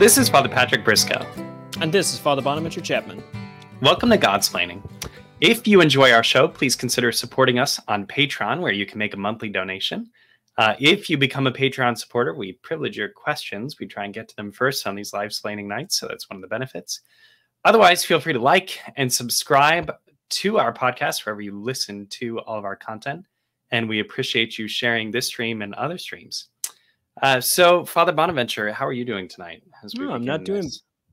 This is Father Patrick Briscoe. And this is Father Bonaventure Chapman. Welcome to Godsplaining. If you enjoy our show, please consider supporting us on Patreon, where you can make a monthly donation. If you become a Patreon supporter, we privilege your questions. We try and get to them first on these Livesplaining nights, so that's one of the benefits. Otherwise, feel free to like and subscribe to our podcast wherever you listen to all of our content. And we appreciate you sharing this stream and other streams. So, Father Bonaventure, how are you doing tonight? No, I'm not doing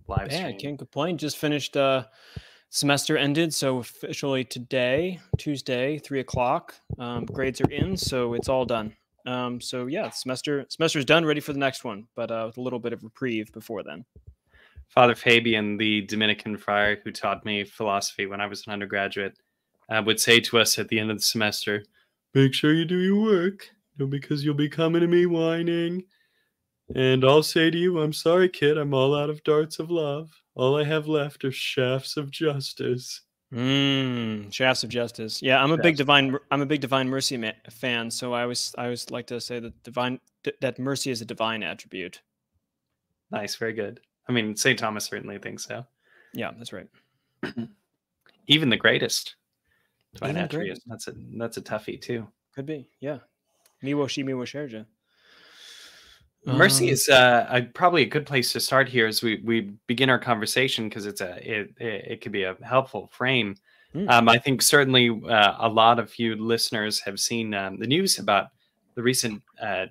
bad. I can't complain. Just finished semester ended, so officially today, Tuesday, 3 o'clock. Grades are in, so it's all done. So yeah, semester's done, ready for the next one, but with a little bit of reprieve before then. Father Fabian, the Dominican friar who taught me philosophy when I was an undergraduate, would say to us at the end of the semester, "Make sure you do your work, because you'll be coming to me whining. And I'll say to you, I'm sorry, kid, I'm all out of darts of love. All I have left are shafts of justice." Shafts of justice. Yeah, I'm a big divine mercy fan, so I always like to say that that mercy is a divine attribute. Nice, very good. I mean, Saint Thomas certainly thinks so. Yeah, that's right. Even the greatest divine attribute. That's a toughie too. Could be, yeah. Miwo shi miwo sherja. Mercy is probably a good place to start here as we begin our conversation, because it could be a helpful frame. I think certainly a lot of you listeners have seen the news about the recent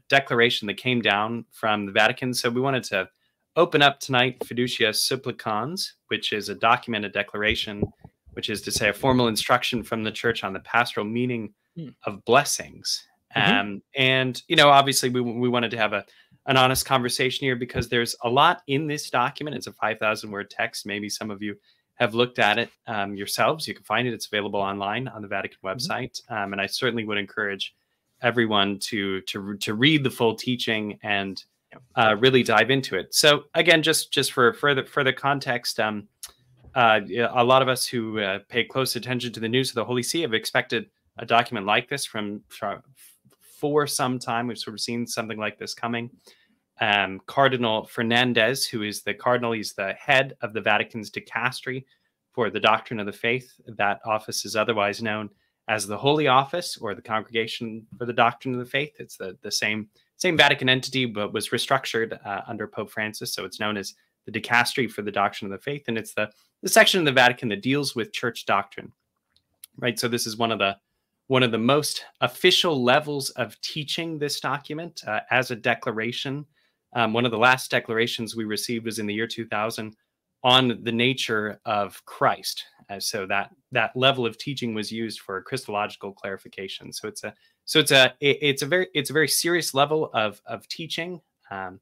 declaration that came down from the Vatican. So we wanted to open up tonight Fiducia Supplicans, which is a documented declaration, which is to say a formal instruction from the Church on the pastoral meaning of blessings. And, you know, obviously we wanted to have an honest conversation here, because there's a lot in this document. It's a 5,000-word text. Maybe some of you have looked at it yourselves. You can find it. It's available online on the Vatican website. And I certainly would encourage everyone to read the full teaching and really dive into it. So again, just for further context, a lot of us who pay close attention to the news of the Holy See have expected a document like this for some time. We've sort of seen something like this coming. Cardinal Fernandez, who is the cardinal, he's the head of the Vatican's Dicastery for the Doctrine of the Faith. That office is otherwise known as the Holy Office, or the Congregation for the Doctrine of the Faith. It's the same Vatican entity, but was restructured under Pope Francis. So it's known as the Dicastery for the Doctrine of the Faith. And it's the section of the Vatican that deals with church doctrine, right? So this is one of the most official levels of teaching, this document as a declaration. One of the last declarations we received was in the year 2000 on the nature of Christ. So that level of teaching was used for Christological clarification. So it's a very serious level of teaching. And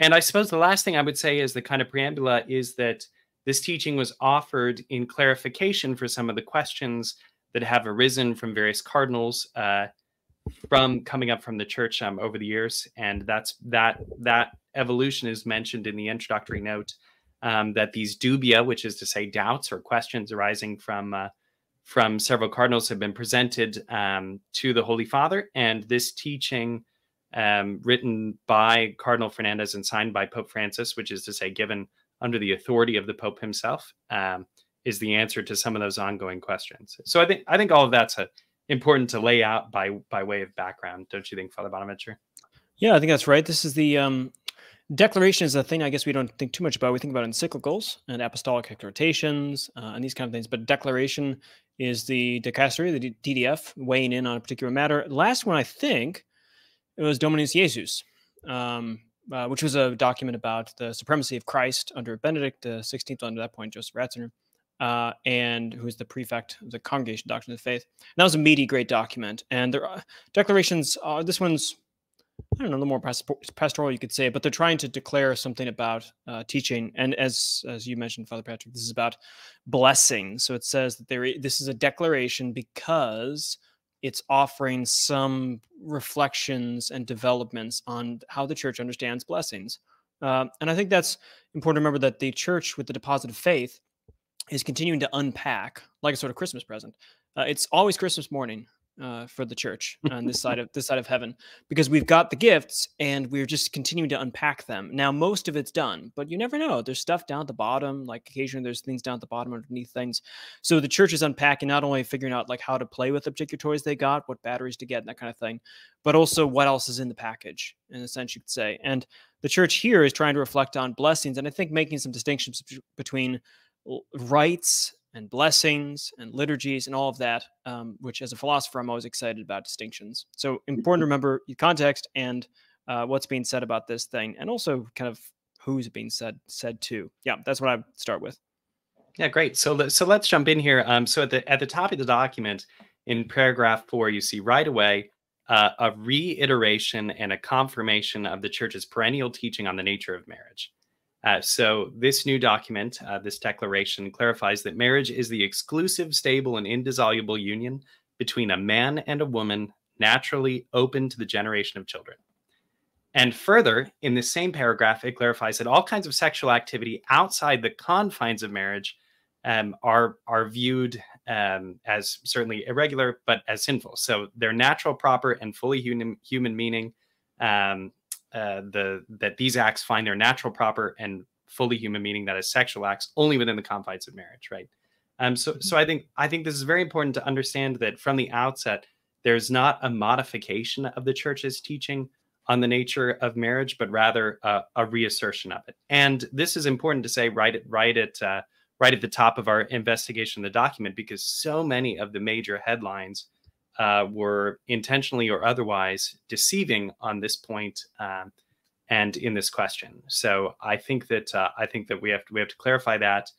I suppose the last thing I would say is the kind of preambula is that this teaching was offered in clarification for some of the questions that have arisen from various cardinals from coming up from the Church over the years. And that evolution is mentioned in the introductory note, that these dubia, which is to say doubts or questions arising from several cardinals, have been presented to the Holy Father. And this teaching, written by Cardinal Fernandez and signed by Pope Francis, which is to say given under the authority of the Pope himself, is the answer to some of those ongoing questions. So I think all of that's important to lay out by way of background, don't you think, Father Bonaventure? Yeah, I think that's right. This is the declaration is a thing I guess we don't think too much about. We think about encyclicals and apostolic exhortations and these kind of things, but declaration is the dicastery, the DDF, weighing in on a particular matter. Last one, I think, it was Dominus Iesus, which was a document about the supremacy of Christ under Benedict the 16th, under that point, Joseph Ratzinger, and who is the prefect of the Congregation of the Doctrine of the Faith. And that was a meaty, great document. And there are declarations. This one's, I don't know, a little more pastoral, you could say, but they're trying to declare something about teaching. And as you mentioned, Father Patrick, this is about blessing. So it says that this is a declaration because it's offering some reflections and developments on how the Church understands blessings. And I think that's important to remember, that the Church, with the deposit of faith, is continuing to unpack, like a sort of Christmas present. It's always Christmas morning. for the church on this side of heaven, because we've got the gifts and we're just continuing to unpack them. Now, most of it's done, but you never know. There's stuff down at the bottom. Like occasionally there's things down at the bottom underneath things. So the church is unpacking, not only figuring out like how to play with the particular toys they got, what batteries to get and that kind of thing, but also what else is in the package, in a sense you could say. And the church here is trying to reflect on blessings. And I think making some distinctions between rites and blessings and liturgies and all of that, which as a philosopher, I'm always excited about distinctions. So important to remember the context and what's being said about this thing, and also kind of who's being said to. Yeah, that's what I start with. Yeah, great. So let's jump in here. So at the top of the document in paragraph 4, you see right away a reiteration and a confirmation of the church's perennial teaching on the nature of marriage. So this new document, this declaration, clarifies that marriage is the exclusive, stable, and indissoluble union between a man and a woman, naturally open to the generation of children. And further, in this same paragraph, it clarifies that all kinds of sexual activity outside the confines of marriage are viewed as certainly irregular, but as sinful. So their natural, proper, and fully human meaning, that these acts find their natural, proper, and fully human meaning, that is sexual acts, only within the confines of marriage, right? So I think this is very important to understand, that from the outset, there's not a modification of the church's teaching on the nature of marriage, but rather a reassertion of it. And this is important to say right at the top of our investigation of the document, because so many of the major headlines were intentionally or otherwise deceiving on this point, and in this question. So I think that we have to clarify that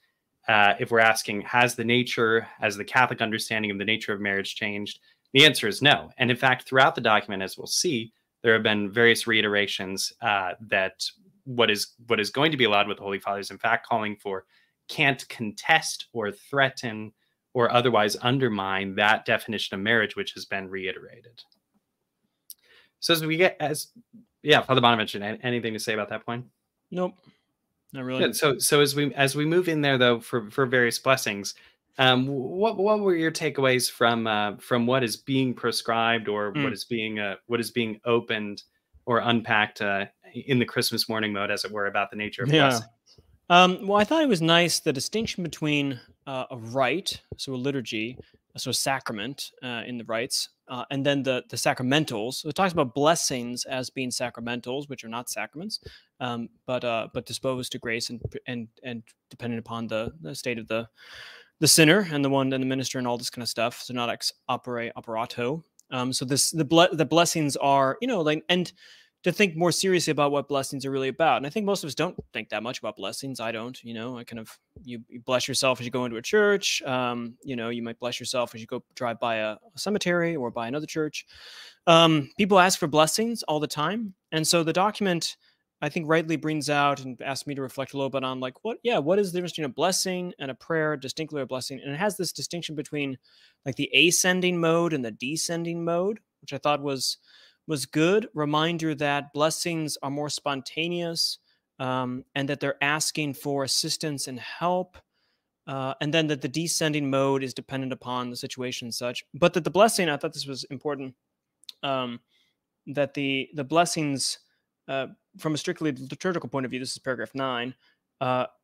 if we're asking, has the Catholic understanding of the nature of marriage changed? The answer is no. And in fact, throughout the document, as we'll see, there have been various reiterations that what is going to be allowed with the Holy Father is in fact calling for, can't contest or threaten or otherwise undermine that definition of marriage, which has been reiterated. So yeah, Father Bonaventure, anything to say about that point? Nope, not really. Good. So as we move in there though, for various blessings, what were your takeaways from what is being prescribed, or what is being opened or unpacked in the Christmas morning mode, as it were, about the nature of blessing? Well, I thought it was nice, the distinction between a rite, so a liturgy, so a sacrament in the rites, and then the sacramentals. So it talks about blessings as being sacramentals, which are not sacraments, but disposed to grace and dependent upon the state of the sinner and the one and the minister and all this kind of stuff. So not ex opere operato. So the blessings are, you know, like, and to think more seriously about what blessings are really about. And I think most of us don't think that much about blessings. I don't, you know, I kind of, you bless yourself as you go into a church. You know, you might bless yourself as you go drive by a cemetery or by another church. People ask for blessings all the time. And so the document, I think, rightly brings out and asks me to reflect a little bit on, like, what is the difference between a blessing and a prayer, distinctly a blessing? And it has this distinction between like the ascending mode and the descending mode, which I thought was good reminder that blessings are more spontaneous, and that they're asking for assistance and help, and then that the descending mode is dependent upon the situation and such. But that the blessing, I thought this was important, that the blessings, from a strictly liturgical point of view, this is paragraph 9,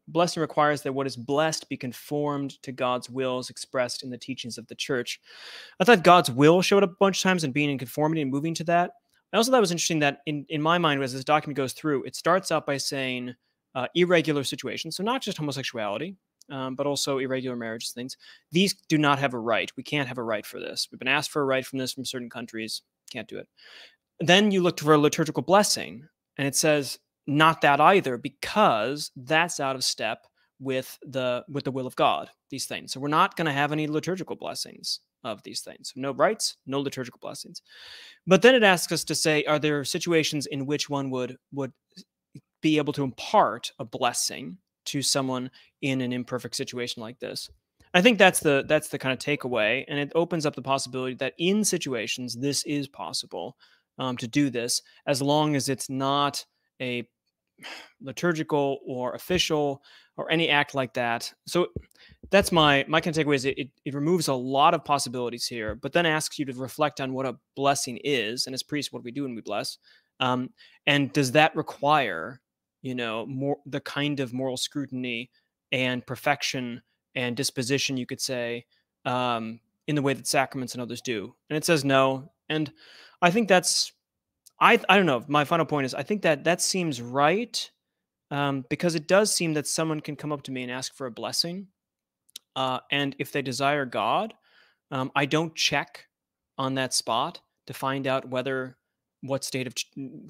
blessing requires that what is blessed be conformed to God's will as expressed in the teachings of the church. I thought God's will showed up a bunch of times, and being in conformity and moving to that. I also thought it was interesting that in my mind, as this document goes through, it starts out by saying irregular situations. So not just homosexuality, but also irregular marriages, things. These do not have a right. We can't have a right for this. We've been asked for a right from this from certain countries. Can't do it. Then you looked for a liturgical blessing, and it says, not that either, because that's out of step with the will of God, these things. So we're not going to have any liturgical blessings of these things. No rites, no liturgical blessings. But then it asks us to say, are there situations in which one would be able to impart a blessing to someone in an imperfect situation like this? I think that's the kind of takeaway, and it opens up the possibility that in situations this is possible to do this, as long as it's not a liturgical or official or any act like that. So that's my kind of takeaway is it removes a lot of possibilities here, but then asks you to reflect on what a blessing is, and as priests, what we do when we bless. And does that require, more the kind of moral scrutiny and perfection and disposition, you could say, in the way that sacraments and others do? And it says no. And I think that's, I don't know. My final point is I think that seems right, because it does seem that someone can come up to me and ask for a blessing. And if they desire God, I don't check on that spot to find out what state of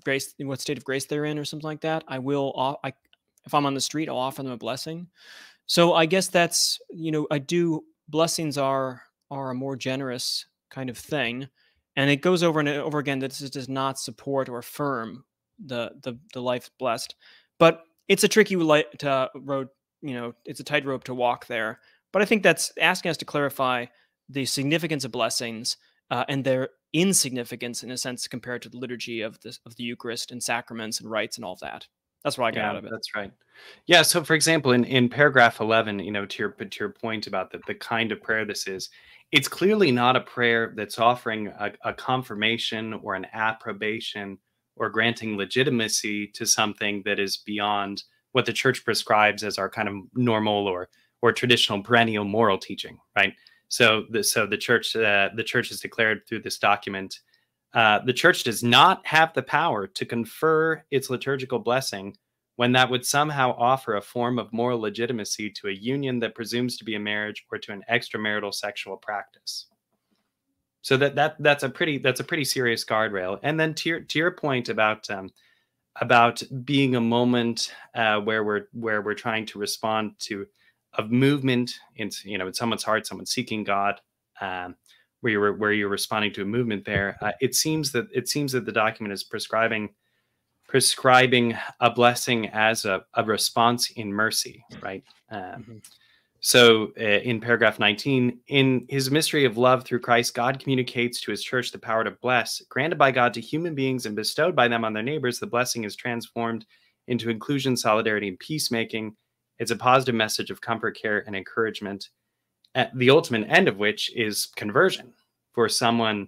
grace they're in or something like that. If I'm on the street, I'll offer them a blessing. So I guess that's, blessings are a more generous kind of thing. And it goes over and over again that this does not support or affirm the life blessed, but it's a tricky road. It's a tightrope to walk there. But I think that's asking us to clarify the significance of blessings and their insignificance, in a sense, compared to the liturgy of the Eucharist and sacraments and rites and all that. That's what I got out of it. That's right. Yeah. So, for example, in paragraph 11, to your point about the kind of prayer this is, it's clearly not a prayer that's offering a confirmation or an approbation or granting legitimacy to something that is beyond what the church prescribes as our kind of normal or traditional perennial moral teaching, right? So the church is declared through this document. The church does not have the power to confer its liturgical blessing when that would somehow offer a form of moral legitimacy to a union that presumes to be a marriage or to an extramarital sexual practice. So that's a pretty serious guardrail. And then to your point about being a moment where we're trying to respond to a movement in someone's heart, someone seeking God. Where you're responding to a movement there, it seems that the document is prescribing a blessing as a response in mercy, right? So in paragraph 19, in his mystery of love through Christ, God communicates to his church the power to bless, granted by God to human beings and bestowed by them on their neighbors. The blessing is transformed into inclusion, solidarity, and peacemaking. It's a positive message of comfort, care, and encouragement, at the ultimate end of which is conversion for someone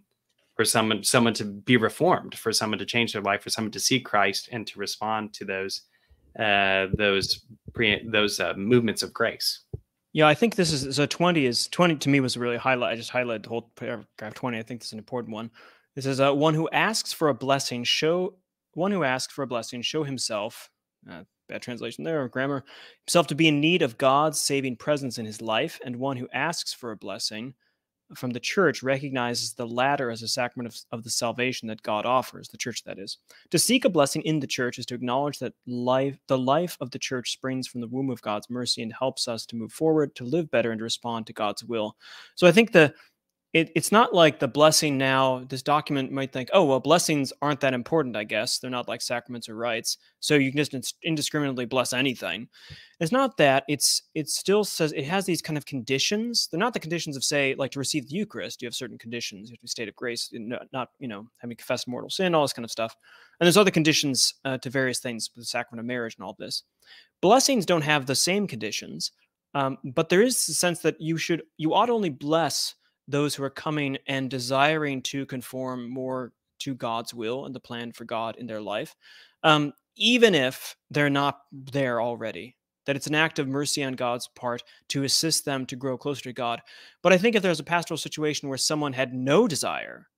to be reformed, for someone to change their life, for someone to see Christ and to respond to those movements of grace. Yeah, I think this is, so 20 to me was really highlight. I just highlighted the whole paragraph 20. I think this is an important one. This is one who asks for a blessing show himself. Bad translation there, or grammar, himself to be in need of God's saving presence in his life, and one who asks for a blessing from the church recognizes the latter as a sacrament of the salvation that God offers, the church that is. To seek a blessing in the church is to acknowledge that the life of the church springs from the womb of God's mercy and helps us to move forward, to live better, and to respond to God's will. So I think it's not like the blessing now, this document might think, oh, well, blessings aren't that important, I guess. They're not like sacraments or rites. So you can just indiscriminately bless anything. It's not that. It still says it has these kind of conditions. They're not the conditions of, say, like to receive the Eucharist. You have certain conditions. You have to be state of grace, not, having confessed mortal sin, all this kind of stuff. And there's other conditions to various things, the sacrament of marriage and all of this. Blessings don't have the same conditions, but there is a sense that you ought only bless those who are coming and desiring to conform more to God's will and the plan for God in their life, even if they're not there already, that it's an act of mercy on God's part to assist them to grow closer to God. But I think if there's a pastoral situation where someone had no desire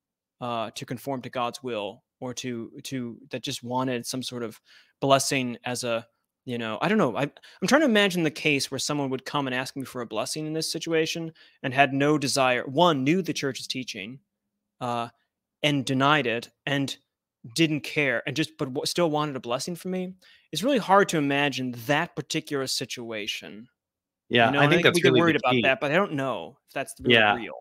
to conform to God's will or that just wanted some sort of blessing as a, I don't know. I'm trying to imagine the case where someone would come and ask me for a blessing in this situation and had no desire. One, knew the church's teaching and denied it and didn't care but still wanted a blessing from me. It's really hard to imagine that particular situation. Yeah, I think that's really worried about that, but I don't know if that's really real.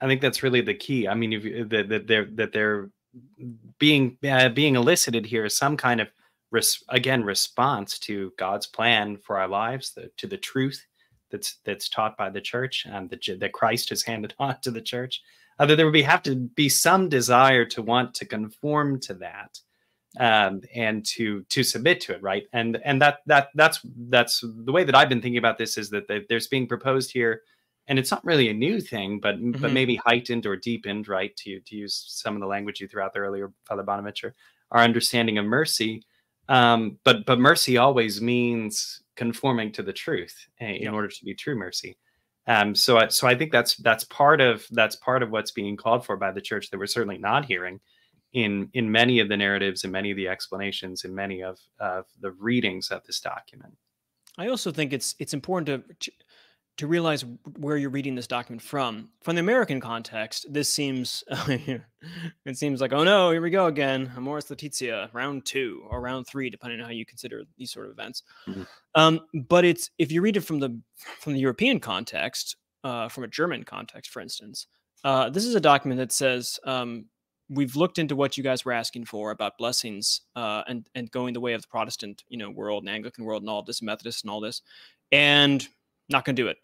I think that's really the key. I mean, that they're being elicited here is some kind of response to God's plan for our lives, to the truth that's taught by the church and that Christ has handed on to the church. That there would have to be some desire to want to conform to that, and to submit to it, right? And that's the way that I've been thinking about this, is that there's being proposed here, and it's not really a new thing, but mm-hmm. but maybe heightened or deepened, right? To use some of the language you threw out there earlier, Father Bonaventure, our understanding of mercy, but mercy always means conforming to the truth in order to be true mercy. So I think that's part of what's being called for by the church that we're certainly not hearing in many of the narratives, in many of the explanations, in many of the readings of this document. I also think it's important to realize where you're reading this document from. From the American context, this seems it seems like, oh no, here we go again, Amoris Laetitia, round 2 or round 3, depending on how you consider these sort of events. Mm-hmm. But it's, if you read it from the European context, from a German context, for instance, this is a document that says, we've looked into what you guys were asking for about blessings and going the way of the Protestant world and Anglican world and all this, Methodist and all this, and not going to do it.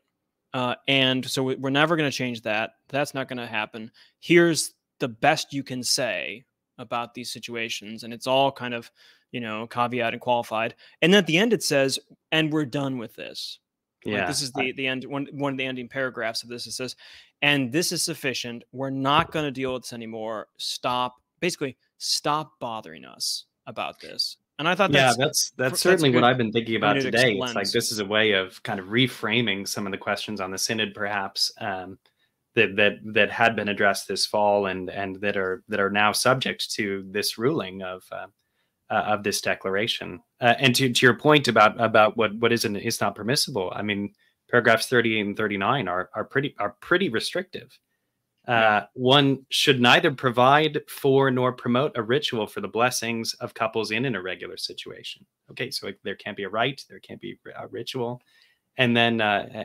And so we're never going to change that. That's not going to happen. Here's the best you can say about these situations. And it's all kind of, caveat and qualified. And then at the end, it says, and we're done with this. Yeah. Like, this is the end, one of the ending paragraphs of this. It says, and this is sufficient. We're not going to deal with this anymore. Stop. Basically, stop bothering us about this. And I thought that's certainly what I've been thinking about today. It's like, this is a way of kind of reframing some of the questions on the synod, perhaps, that had been addressed this fall and that are now subject to this ruling of this declaration. And to your point about what is and is not permissible, I mean, paragraphs 38 and 39 are pretty restrictive. One should neither provide for nor promote a ritual for the blessings of couples in an irregular situation. Okay, so there can't be a rite, there can't be a ritual. And then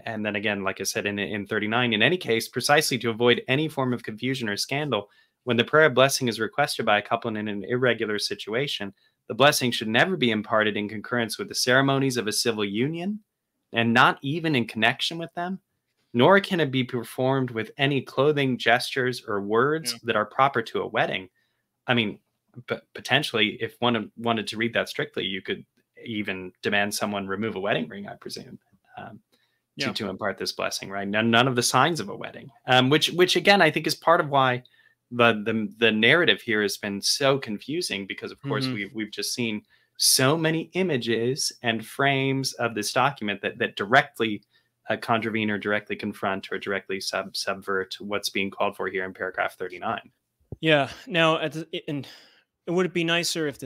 again, like I said, in 39, in any case, precisely to avoid any form of confusion or scandal, when the prayer of blessing is requested by a couple in an irregular situation, the blessing should never be imparted in concurrence with the ceremonies of a civil union, and not even in connection with them. Nor can it be performed with any clothing, gestures, or words that are proper to a wedding. I mean, but potentially, if one wanted to read that strictly, you could even demand someone remove a wedding ring, I presume, to impart this blessing, right? None of the signs of a wedding, which again, I think is part of why the narrative here has been so confusing, because, of course, we've just seen so many images and frames of this document that directly contravene or directly confront or directly subvert what's being called for here in paragraph 39. Yeah. Now, and would it be nicer if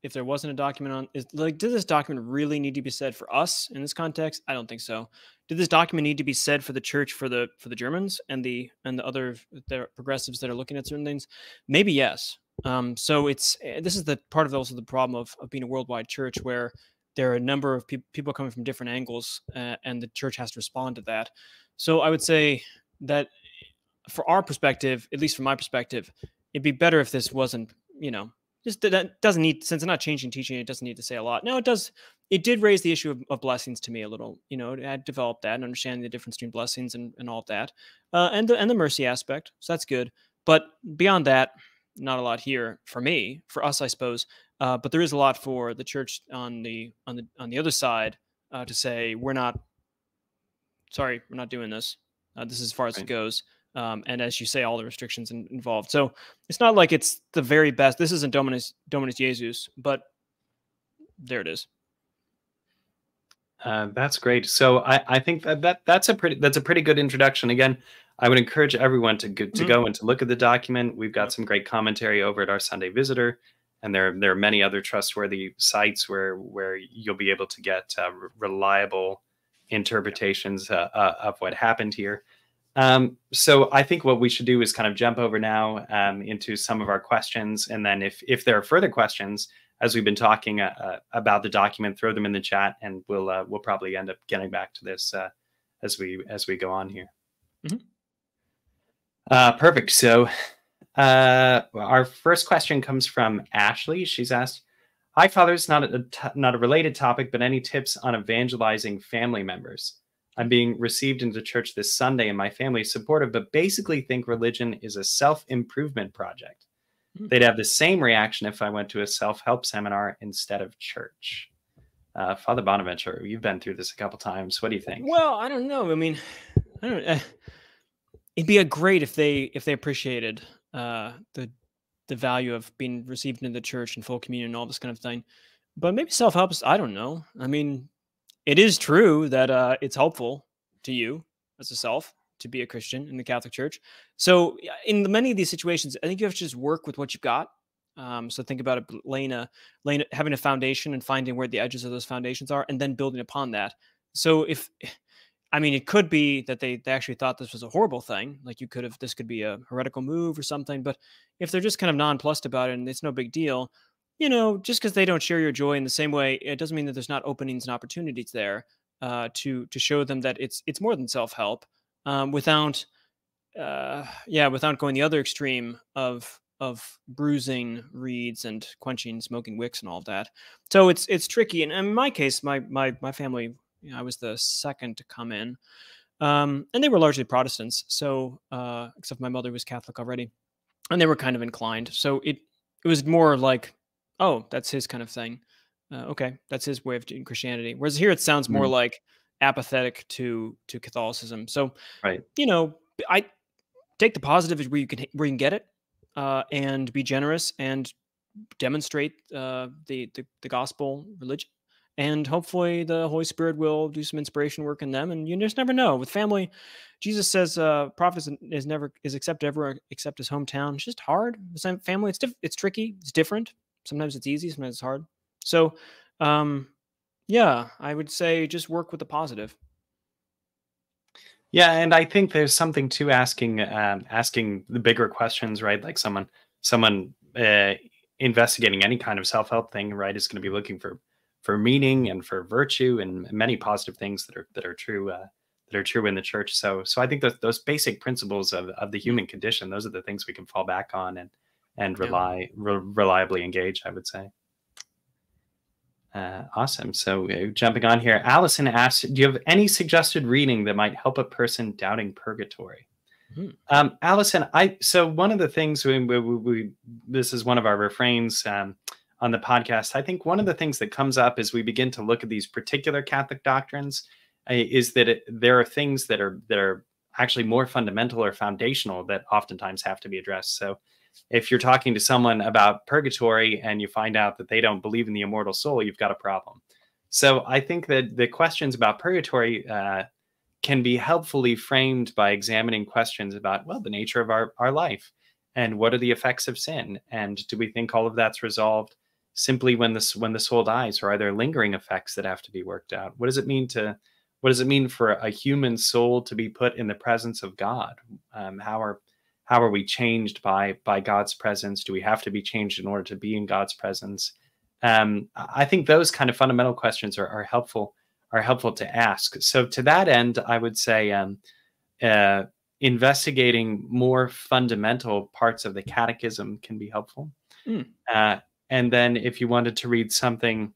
if there wasn't a document on? Did this document really need to be said for us in this context? I don't think so. Did this document need to be said for the church, for the Germans and the other progressives that are looking at certain things? Maybe yes. So this is the part of also the problem of being a worldwide church, where there are a number of people coming from different angles, and the church has to respond to that. So I would say that for our perspective, at least from my perspective, it'd be better if this wasn't, just that doesn't need, since it's not changing teaching, it doesn't need to say a lot. Now, it does. It did raise the issue of blessings to me a little, I developed that and understanding the difference between blessings and all of that, and the mercy aspect. So that's good. But beyond that, not a lot here for me, for us, I suppose. But there is a lot for the church on the other side to say, we're not doing this. This is as far as it goes. And as you say, all the restrictions involved. So it's not like it's the very best. This isn't Dominus Iesus, but there it is. That's great. So I think that's a pretty good introduction. Again, I would encourage everyone to go and to look at the document. We've got some great commentary over at Our Sunday Visitor, and there are many other trustworthy sites where you'll be able to get reliable interpretations of what happened here. So I think what we should do is kind of jump over now into some of our questions. And then if there are further questions, as we've been talking about the document, throw them in the chat, and we'll probably end up getting back to this as we go on here. Mm-hmm. Perfect. So our first question comes from Ashley. She's asked, "Hi, Father, it's not a related topic, but any tips on evangelizing family members? I'm being received into church this Sunday, and my family is supportive, but basically think religion is a self-improvement project. They'd have the same reaction if I went to a self-help seminar instead of church. Father Bonaventure, you've been through this a couple times. What do you think? Well, I don't know. I mean, I don't. It'd be great if they appreciated the value of being received into the church and full communion and all this kind of thing. But maybe self-help is, I don't know. I mean, it is true that it's helpful to you as a self to be a Christian in the Catholic Church. So in many of these situations, I think you have to just work with what you've got. So think about it, having a foundation and finding where the edges of those foundations are and then building upon that. So if, I mean, it could be that they actually thought this was a horrible thing. Like this could be a heretical move or something, but if they're just kind of nonplussed about it and it's no big deal, you know, just because they don't share your joy in the same way, it doesn't mean that there's not openings and opportunities there to show them that it's more than self-help without going the other extreme of bruising reeds and quenching smoking wicks and all of that. So it's tricky. And in my case, my family, you know, I was the second to come in, and they were largely Protestants. So, except my mother was Catholic already, and they were kind of inclined. So it was more like, oh, that's his kind of thing. Okay. That's his way of doing Christianity. Whereas here it sounds more like apathetic to Catholicism. So, right. You know, I take the positive where you can get it, and be generous and demonstrate the gospel religion, and hopefully the Holy Spirit will do some inspiration work in them. And you just never know. With family, Jesus says, "Prophet is accepted everywhere except his hometown." It's just hard. Family, it's tricky. It's different. Sometimes it's easy. Sometimes it's hard. So, yeah, I would say just work with the positive. Yeah, and I think there's something to asking the bigger questions, right? Like someone investigating any kind of self-help thing, right, is going to be looking for meaning and for virtue and many positive things that are true in the church. So I think that those basic principles of the human condition, those are the things we can fall back on and reliably engage, I would say. Awesome. So jumping on here, Allison asks, do you have any suggested reading that might help a person doubting purgatory? Allison, so one of the things this is one of our refrains on the podcast. I think one of the things that comes up as we begin to look at these particular Catholic doctrines is that there are things that are actually more fundamental or foundational that oftentimes have to be addressed. So if you're talking to someone about purgatory and you find out that they don't believe in the immortal soul, you've got a problem. So I think that the questions about purgatory can be helpfully framed by examining questions about, well, the nature of our life and what are the effects of sin? And do we think all of that's resolved simply when the soul dies, or are there lingering effects that have to be worked out? What does it mean for a human soul to be put in the presence of God? How are we changed by God's presence? Do we have to be changed in order to be in God's presence? I think those kind of fundamental questions are helpful to ask. So to that end, I would say investigating more fundamental parts of the catechism can be helpful. And then if you wanted to read something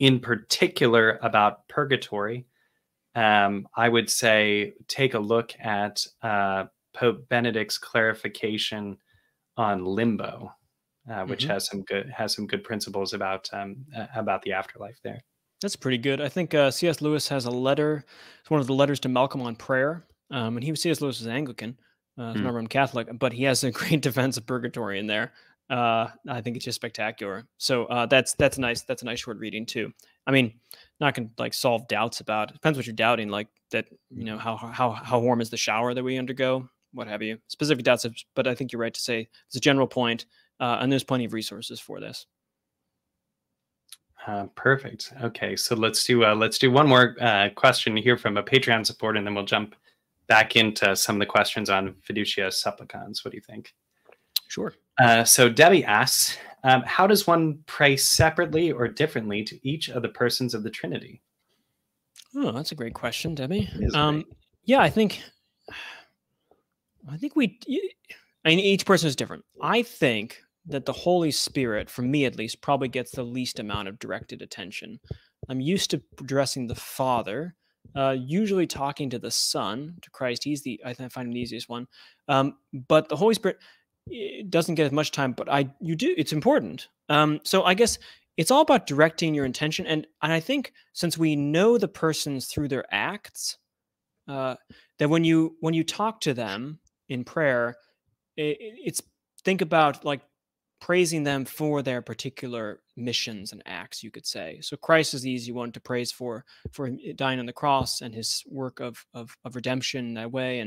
in particular about purgatory, I would say take a look at Pope Benedict's clarification on limbo, which has some good principles about the afterlife there. That's pretty good. I think C.S. Lewis has a letter. It's one of the letters to Malcolm on prayer. And C.S. Lewis is Anglican, not Roman Catholic, but he has a great defense of purgatory in there. I think it's just spectacular. So that's nice. That's a nice short reading too. I mean, not gonna like solve doubts about. It depends what you're doubting. Like that, you know, how warm is the shower that we undergo? What have you, specific doubts, but I think you're right to say it's a general point, and there's plenty of resources for this. Perfect. Okay, so let's do one more question here from a Patreon supporter, and then we'll jump back into some of the questions on Fiducia Supplicans. What do you think? Sure. So Debbie asks, how does one pray separately or differently to each of the persons of the Trinity? Oh, that's a great question, Debbie. Yeah, I mean, each person is different. I think that the Holy Spirit, for me at least, probably gets the least amount of directed attention. I'm used to addressing the Father, usually talking to the Son, to Christ. I find him the easiest one. But the Holy Spirit, it doesn't get as much time, but you do. It's important. So I guess it's all about directing your intention. And I think since we know the persons through their acts, that when you talk to them in prayer, think about like praising them for their particular missions and acts, you could say. So Christ is the easy one to praise for dying on the cross and his work of redemption in that way,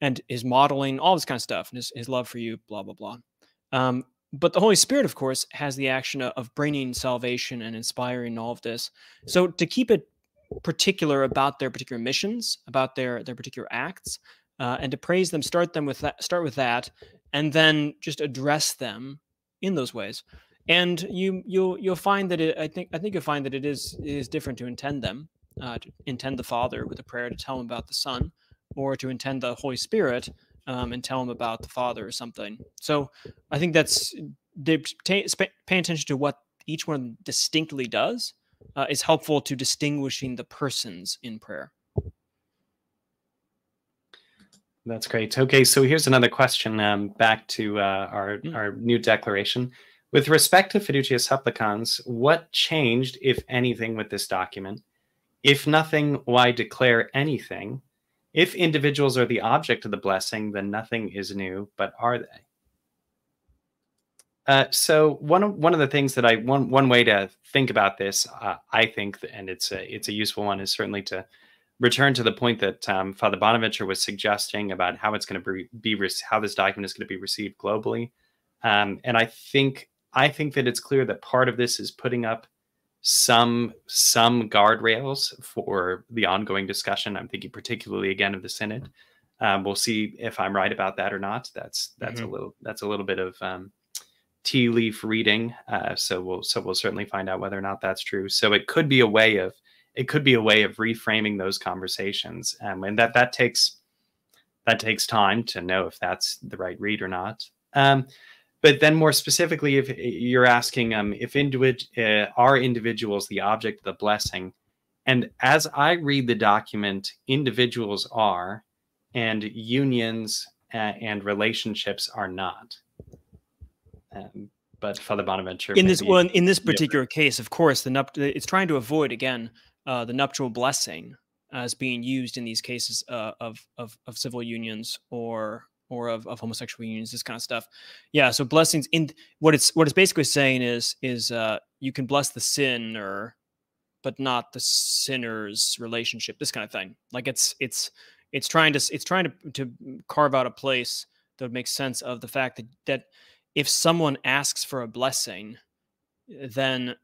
and his modeling, all this kind of stuff, and his love for you, blah, blah, blah. But the Holy Spirit, of course, has the action of bringing salvation and inspiring all of this. So to keep it particular about their particular missions, about their particular acts, and to praise them, start with that, and then just address them in those ways. And you'll find that I think you'll find that it is different to intend them, to intend the Father with a prayer to tell him about the Son, or to intend the Holy Spirit and tell him about the Father or something. So I think that's paying attention to what each one distinctly does is helpful to distinguishing the persons in prayer. That's great. Okay, so here's another question back to our new declaration. With respect to Fiducia Supplicans, what changed, if anything, with this document? If nothing, why declare anything? If individuals are the object of the blessing, then nothing is new, but are they? So one of the things that one way to think about this, I think, and it's a useful one, is certainly to return to the point that Father Bonaventure was suggesting about how it's going to how this document is going to be received globally. And I think that it's clear that part of this is putting up some guardrails for the ongoing discussion. I'm thinking particularly again of the Synod. We'll see if I'm right about that or not. That's mm-hmm. that's a little bit of tea leaf reading. So we'll certainly find out whether or not that's true. So it could be a way of reframing those conversations, and that takes time to know if that's the right read or not. But then more specifically, if you're asking if are individuals the object of the blessing, and as I read the document, individuals are, and unions and relationships are not. But Father Bonaventure, in this particular case, of course, it's trying to avoid again. The nuptial blessing as being used in these cases of civil unions or of homosexual unions, this kind of stuff. Yeah. So blessings in what it's basically saying is you can bless the sinner, but not the sinner's relationship. This kind of thing. Like it's trying to carve out a place that makes sense of the fact that if someone asks for a blessing, then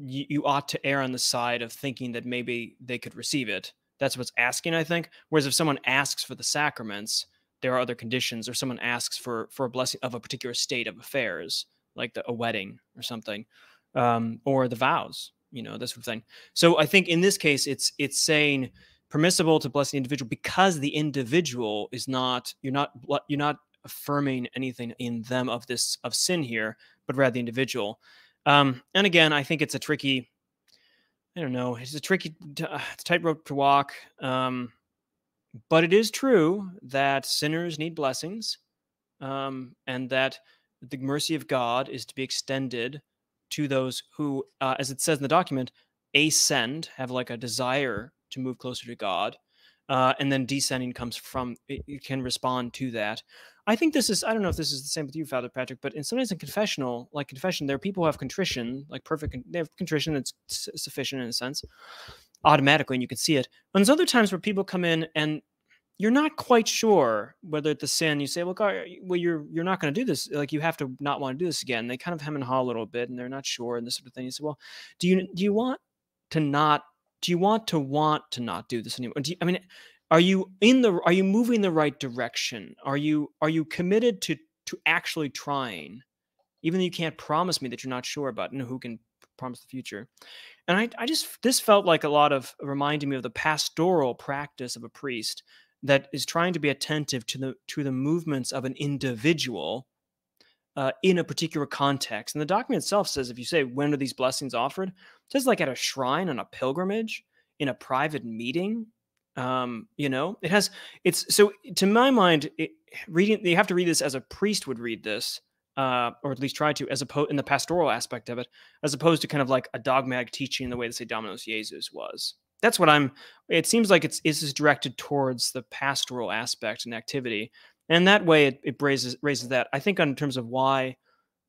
you ought to err on the side of thinking that maybe they could receive it. That's what's asking, I think. Whereas if someone asks for the sacraments, there are other conditions, or someone asks for a blessing of a particular state of affairs, like a wedding or something, or the vows, this sort of thing. So I think in this case, it's saying permissible to bless the individual because the individual is not, you're not affirming anything in them of sin here, but rather the individual. And again, I think it's a tricky, it's a tightrope to walk. But it is true that sinners need blessings, and that the mercy of God is to be extended to those who, as it says in the document, ascend, have like a desire to move closer to God. And then descending comes from, it can respond to that. I think this is, I don't know if this is the same with you, Father Patrick, but sometimes in confessional, like confession, there are people who have contrition, like perfect, they have contrition that's sufficient in a sense, automatically, and you can see it. But there's other times where people come in and you're not quite sure whether it's a sin. You say, well, God, well you're not going to do this. Like you have to not want to do this again. They kind of hem and haw a little bit, and they're not sure, and this sort of thing. You say, well, do you want to not do this anymore? Are you moving the right direction? Are you committed to actually trying, even though you can't promise me that you're not sure about? Who can promise the future? And this felt like a lot of reminding me of the pastoral practice of a priest that is trying to be attentive to the movements of an individual in a particular context. And the document itself says, if you say when are these blessings offered, it says like at a shrine, on a pilgrimage, in a private meeting. You know, it has, it's, so to my mind, reading, you have to read this as a priest would read this, or at least try to, as opposed in the pastoral aspect of it, as opposed to kind of like a dogmatic teaching in the way that, say, Dominus Iesus was. That's what I'm, it seems like it's directed towards the pastoral aspect and activity. And that way it raises that. I think in terms of why,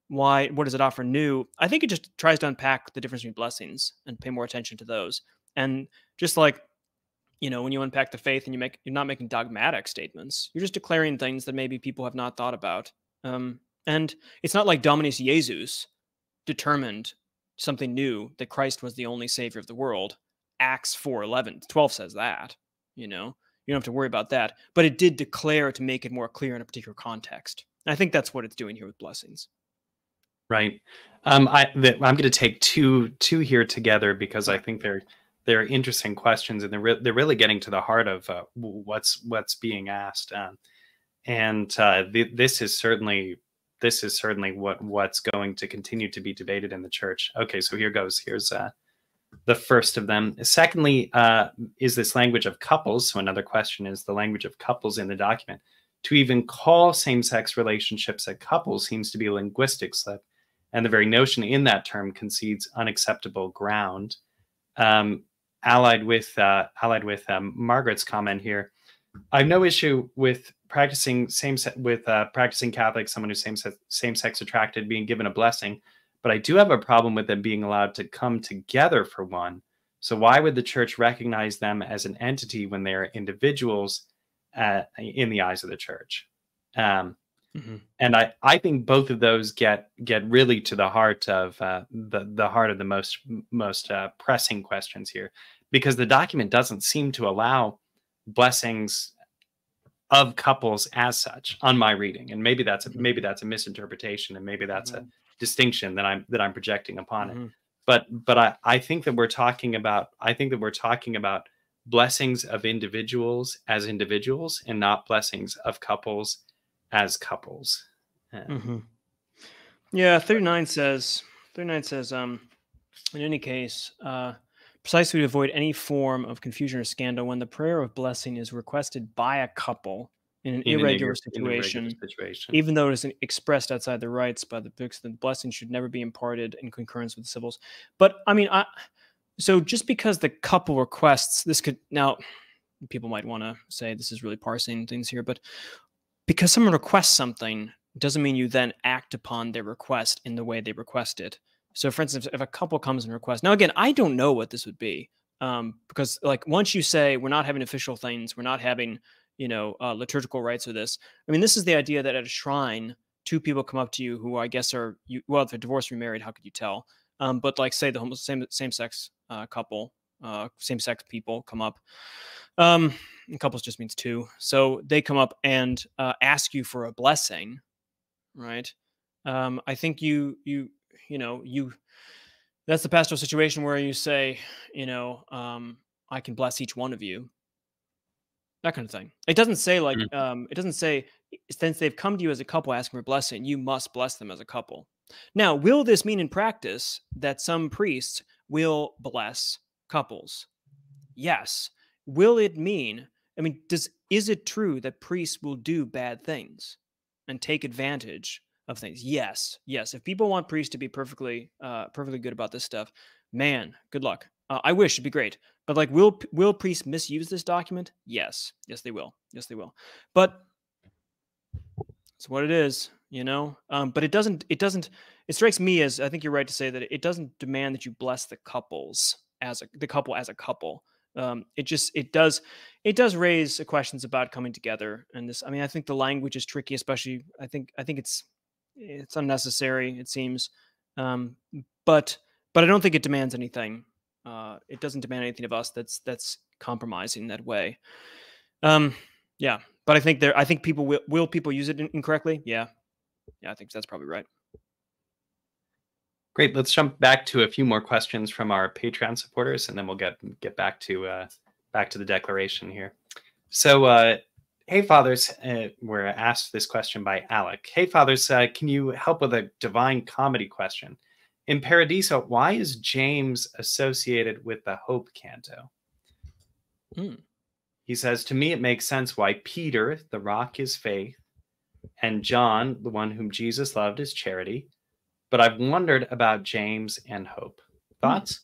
what does it offer new? I think it just tries to unpack the difference between blessings and pay more attention to those. And just like, you know, when you unpack the faith and you're not making dogmatic statements, you're just declaring things that maybe people have not thought about. And it's not like Dominus Iesus determined something new, that Christ was the only savior of the world. Acts 4:11-12 says that, you know, you don't have to worry about that, but it did declare to make it more clear in a particular context. And I think that's what it's doing here with blessings. Right. I'm going to take two here together because I think they're interesting questions, and they're really getting to the heart of what's being asked. This is certainly what's going to continue to be debated in the church. Okay, so here goes. Here's the first of them. Secondly, is this language of couples? So another question is the language of couples in the document. To even call same-sex relationships a couple seems to be a linguistic slip, and the very notion in that term concedes unacceptable ground. Allied with Margaret's comment here, I have no issue with practicing Catholic, someone who's same-sex attracted, being given a blessing, but I do have a problem with them being allowed to come together for one. So why would the church recognize them as an entity when they are individuals in the eyes of the church? And I think both of those get really to the heart of the most pressing questions here, because the document doesn't seem to allow blessings of couples as such on my reading. And maybe that's a misinterpretation, and maybe that's a distinction that I'm projecting upon it. But I think that we're talking about blessings of individuals as individuals, and not blessings of couples as couples. Yeah, 39 says in any case, precisely to avoid any form of confusion or scandal, when the prayer of blessing is requested by a couple in an irregular situation, even though it is expressed outside the rites by the books, the blessing should never be imparted in concurrence with the civils. But I mean, so just because the couple requests, this could, now people might want to say this is really parsing things here, but because someone requests something doesn't mean you then act upon their request in the way they request it. So for instance, if a couple comes and requests, now again, I don't know what this would be, because like once you say we're not having official things, we're not having, you know, liturgical rites or this. I mean, this is the idea that at a shrine, two people come up to you who I guess are, well, if they're divorced or remarried, how could you tell? But like, say the same-sex couple, same-sex people come up. And couples just means two. So they come up and ask you for a blessing, right? I think you know, that's the pastoral situation where you say, you know, I can bless each one of you. That kind of thing. It doesn't say like, it doesn't say, since they've come to you as a couple asking for blessing, you must bless them as a couple. Now, will this mean in practice that some priests will bless couples? Yes. Will it mean, I mean, is it true that priests will do bad things and take advantage of things? Yes. Yes. If people want priests to be perfectly good about this stuff, man, good luck. I wish, it'd be great. But like, will priests misuse this document? Yes. Yes, they will. Yes, they will. But it's what it is, you know? But it strikes me as, I think you're right to say that it doesn't demand that you bless the couples as the couple as a couple. It does raise questions about coming together. And this, I mean, I think the language is tricky, especially, I think it's unnecessary, it seems. But I don't think it demands anything. It doesn't demand anything of us that's compromising that way. Yeah, but I think people will people use it incorrectly? Yeah, I think that's probably right. Great. Let's jump back to a few more questions from our Patreon supporters, and then we'll get back to the declaration here. So, hey fathers, we're asked this question by Alec. Hey fathers, can you help with a divine comedy question? In Paradiso, why is James associated with the Hope Canto? He says, to me, it makes sense why Peter, the rock is faith, and John, the one whom Jesus loved, is charity. But I've wondered about James and hope. Thoughts?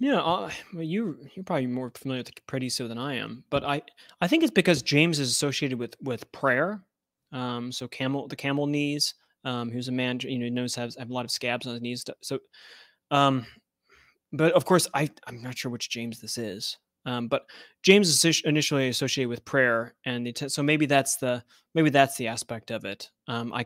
Yeah, well, you're probably more familiar with Prediso than I am, but I think it's because James is associated with prayer. So the camel knees. Who's a man, you know, knows have a lot of scabs on his knees. So, but of course, I'm not sure which James this is. But James is initially associated with prayer, and so maybe that's the aspect of it. I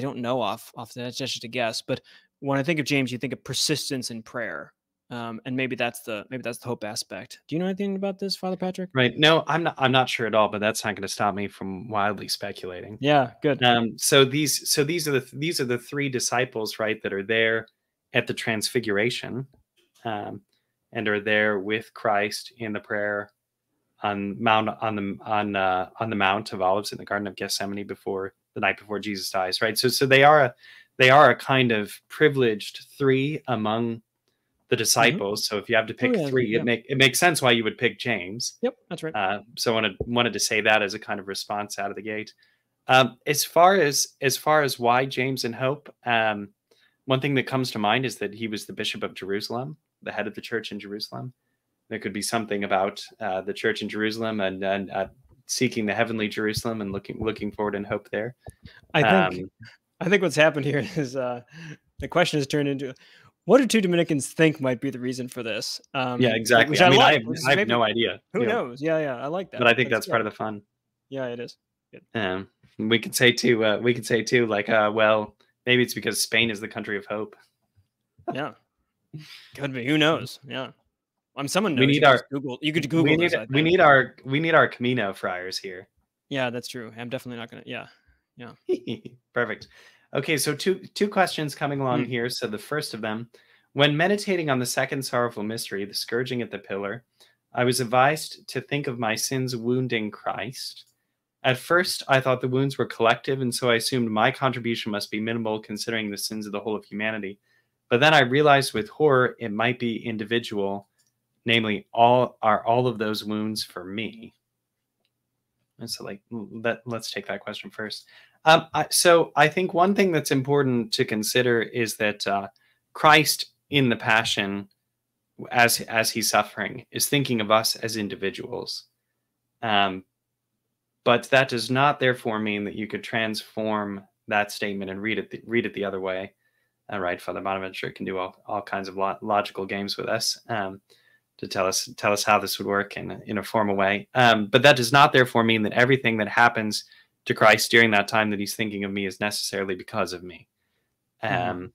don't know off that's just a guess. But when I think of James, you think of persistence in prayer, and maybe that's the hope aspect. Do you know anything about this, Father Patrick? Right? No, I'm not sure at all. But that's not going to stop me from wildly speculating. Yeah, good. So these are the three disciples, right, that are there at the Transfiguration. And are there with Christ in the prayer on the Mount of Olives in the Garden of Gethsemane before the night before Jesus dies, right? So they are a kind of privileged three among the disciples. Mm-hmm. So if you have to pick three, yeah. it makes sense why you would pick James. Yep, that's right. So I wanted to say that as a kind of response out of the gate. As far as why James and hope, one thing that comes to mind is that he was the Bishop of Jerusalem, the head of the church in Jerusalem. There could be something about the church in Jerusalem and seeking the heavenly Jerusalem and looking forward in hope there. I think what's happened here is the question has turned into, what do two Dominicans think might be the reason for this? Yeah, exactly. Which I have no idea. Who knows? Yeah. I like that. But I think that's part of the fun. Yeah, it is. Good. We could say too, like, well, maybe it's because Spain is the country of hope. Yeah. Could be. Who knows? Yeah, someone knows. We need our Google. You could Google. We need our Camino friars here. Yeah, that's true. I'm definitely not gonna. Yeah. Perfect. Okay, so two questions coming along here. So the first of them, when meditating on the second sorrowful mystery, the scourging at the pillar, I was advised to think of my sins wounding Christ. At first, I thought the wounds were collective, and so I assumed my contribution must be minimal considering the sins of the whole of humanity. But then I realized with horror, it might be individual, namely, all of those wounds for me. And so, like, let's take that question first. So I think one thing that's important to consider is that Christ in the Passion, as he's suffering, is thinking of us as individuals. But that does not, therefore, mean that you could transform that statement and read it the other way. All right, Father Bonaventure can do all kinds of logical games with us to tell us how this would work in a formal way. But that does not therefore mean that everything that happens to Christ during that time that he's thinking of me is necessarily because of me. And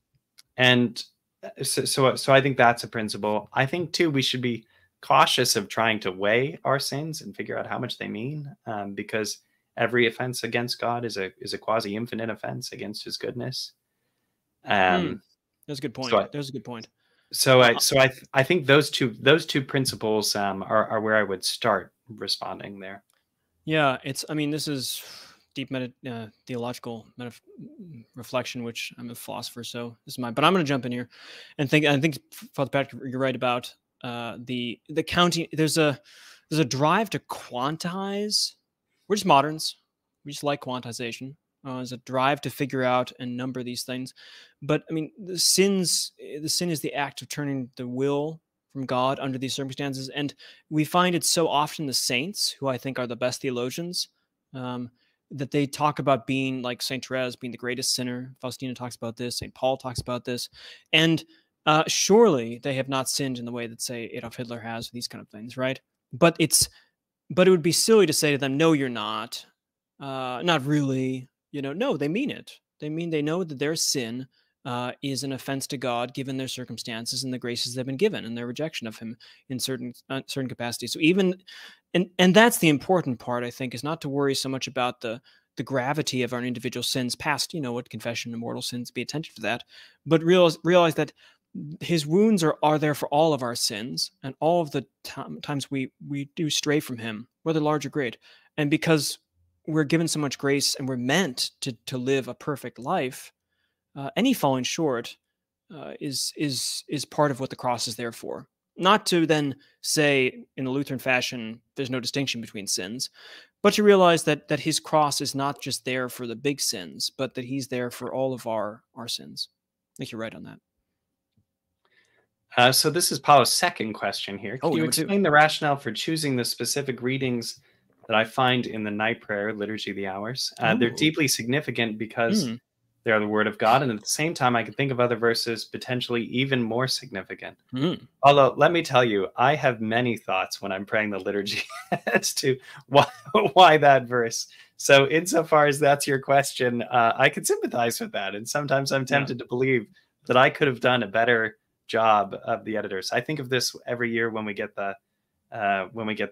so I think that's a principle. I think, too, we should be cautious of trying to weigh our sins and figure out how much they mean, because every offense against God is a quasi-infinite offense against his goodness. That's a good point. So I think those two principles are where I would start responding there. Yeah, this is deep theological reflection, which I'm a philosopher, so this is mine. But I'm going to jump in here and think. I think Father Patrick, you're right about the counting. There's a drive to quantize. We're just moderns. We just like quantization. There's a drive to figure out and number these things. But the sin is the act of turning the will from God under these circumstances. And we find it so often the saints, who I think are the best theologians, that they talk about being like St. Therese, being the greatest sinner. Faustina talks about this. St. Paul talks about this. And surely they have not sinned in the way that, say, Adolf Hitler has, these kind of things, right? But it would be silly to say to them, no, you're not. Not really. No, they mean it. They know that their sin is an offense to God, given their circumstances and the graces they've been given, and their rejection of Him in certain capacities. So and that's the important part, I think, is not to worry so much about the gravity of our individual sins, past, what confession and mortal sins, be attentive to that, but realize that His wounds are there for all of our sins and all of the times we do stray from Him, whether large or great, and because we're given so much grace and we're meant to live a perfect life, any falling short is part of what the cross is there for. Not to then say in the Lutheran fashion, there's no distinction between sins, but to realize that his cross is not just there for the big sins, but that he's there for all of our sins. I think you're right on that. So this is Paolo's second question here. Can you explain the rationale for choosing the specific readings that I find in the night prayer, Liturgy of the Hours? They're deeply significant because they are the word of God. And at the same time, I can think of other verses potentially even more significant. Although, let me tell you, I have many thoughts when I'm praying the liturgy as to why that verse. So insofar as that's your question, I can sympathize with that. And sometimes I'm tempted to believe that I could have done a better job of the editors. I think of this every year when we get the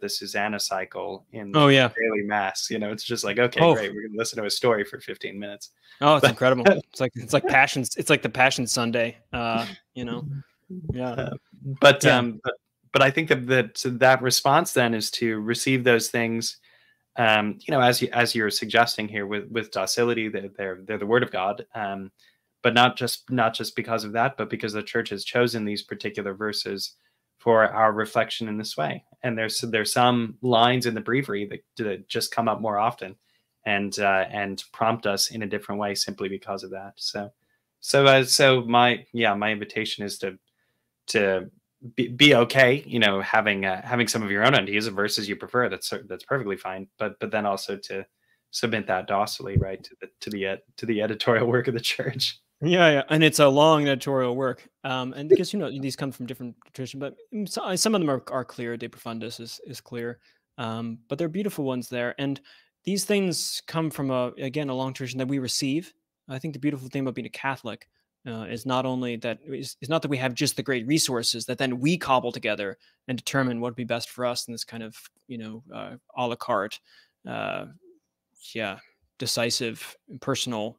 Susanna cycle in daily mass. You know, it's just like, okay, great, we're gonna listen to a story for 15 minutes. Oh, it's incredible. It's like Passion. It's like the Passion Sunday. You know, but I think that response then is to receive those things. You know, as you're suggesting here with docility, they're the word of God. But not just because of that, but because the church has chosen these particular verses for our reflection in this way. And there's some lines in the breviary that just come up more often and prompt us in a different way simply because of that. So my invitation is to be okay, you know, having some of your own ideas of verses you prefer. That's perfectly fine. But then also to submit that docilely, right, to the editorial work of the church. Yeah, and it's a long editorial work, and because, you know, these come from different tradition, but some of them are clear. De Profundis is clear, but they're beautiful ones there. And these things come from a long tradition that we receive. I think the beautiful thing about being a Catholic is not only that it's not that we have just the great resources that then we cobble together and determine what would be best for us in this kind of, you know, a la carte, decisive, personal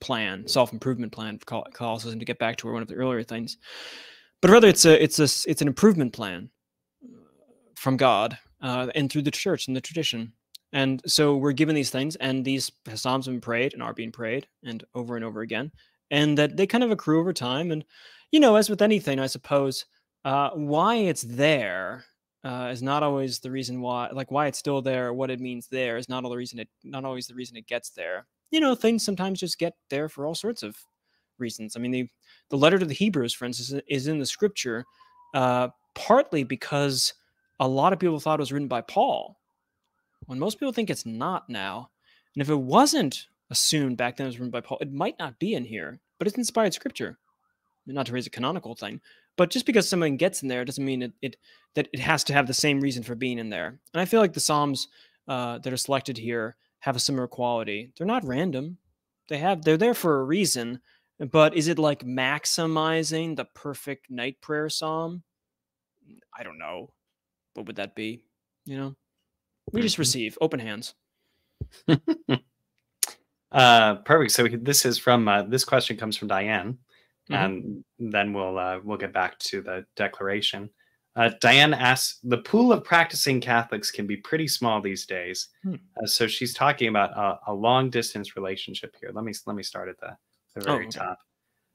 plan, self-improvement plan for Catholicism, to get back to one of the earlier things, but rather it's an improvement plan from God and through the church and the tradition. And so we're given these things, and these psalms have been prayed and are being prayed and over again, and that they kind of accrue over time. And, you know, as with anything, I suppose, why it's there is not always the reason why, like why it's still there, what it means there is not always the reason it gets there. You know, things sometimes just get there for all sorts of reasons. I mean, the letter to the Hebrews, for instance, is in the scripture partly because a lot of people thought it was written by Paul, when most people think it's not now. And if it wasn't assumed back then it was written by Paul, it might not be in here, but it's inspired scripture. Not to raise a canonical thing, but just because something gets in there doesn't mean that it has to have the same reason for being in there. And I feel like the Psalms that are selected here have a similar quality. They're not random. They're there for a reason, but is it like maximizing the perfect night prayer psalm? I don't know. What would that be? You know, we just receive open hands. Perfect. So this is from, this question comes from Diane. And then we'll get back to the declaration. Diane asks, the pool of practicing Catholics can be pretty small these days. So she's talking about a long distance relationship here. Let me start at the very top.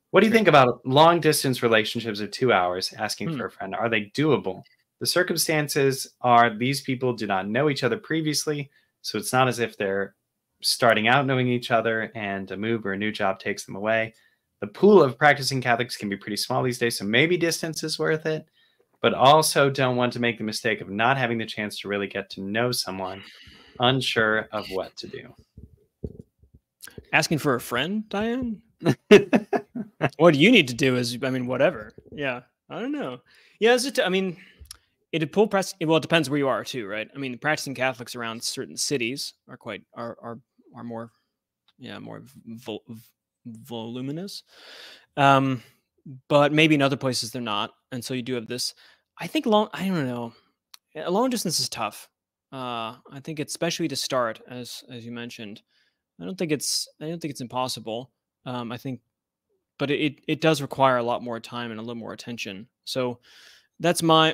What do you think about long distance relationships of 2 hours, asking for a friend? Are they doable? The circumstances are these people do not know each other previously, so it's not as if they're starting out knowing each other and a move or a new job takes them away. The pool of practicing Catholics can be pretty small these days, so maybe distance is worth it, but also don't want to make the mistake of not having the chance to really get to know someone, unsure of what to do. Asking for a friend, Diane? What you need to do is, I mean, whatever. Yeah, I don't know. Yeah, it depends where you are too, right? I mean, the practicing Catholics around certain cities are more, more voluminous, but maybe in other places they're not, and so you do have this. I think long distance is tough. I think it's especially to start, as you mentioned. I don't think it's impossible. I think, but it does require a lot more time and a little more attention. So that's my.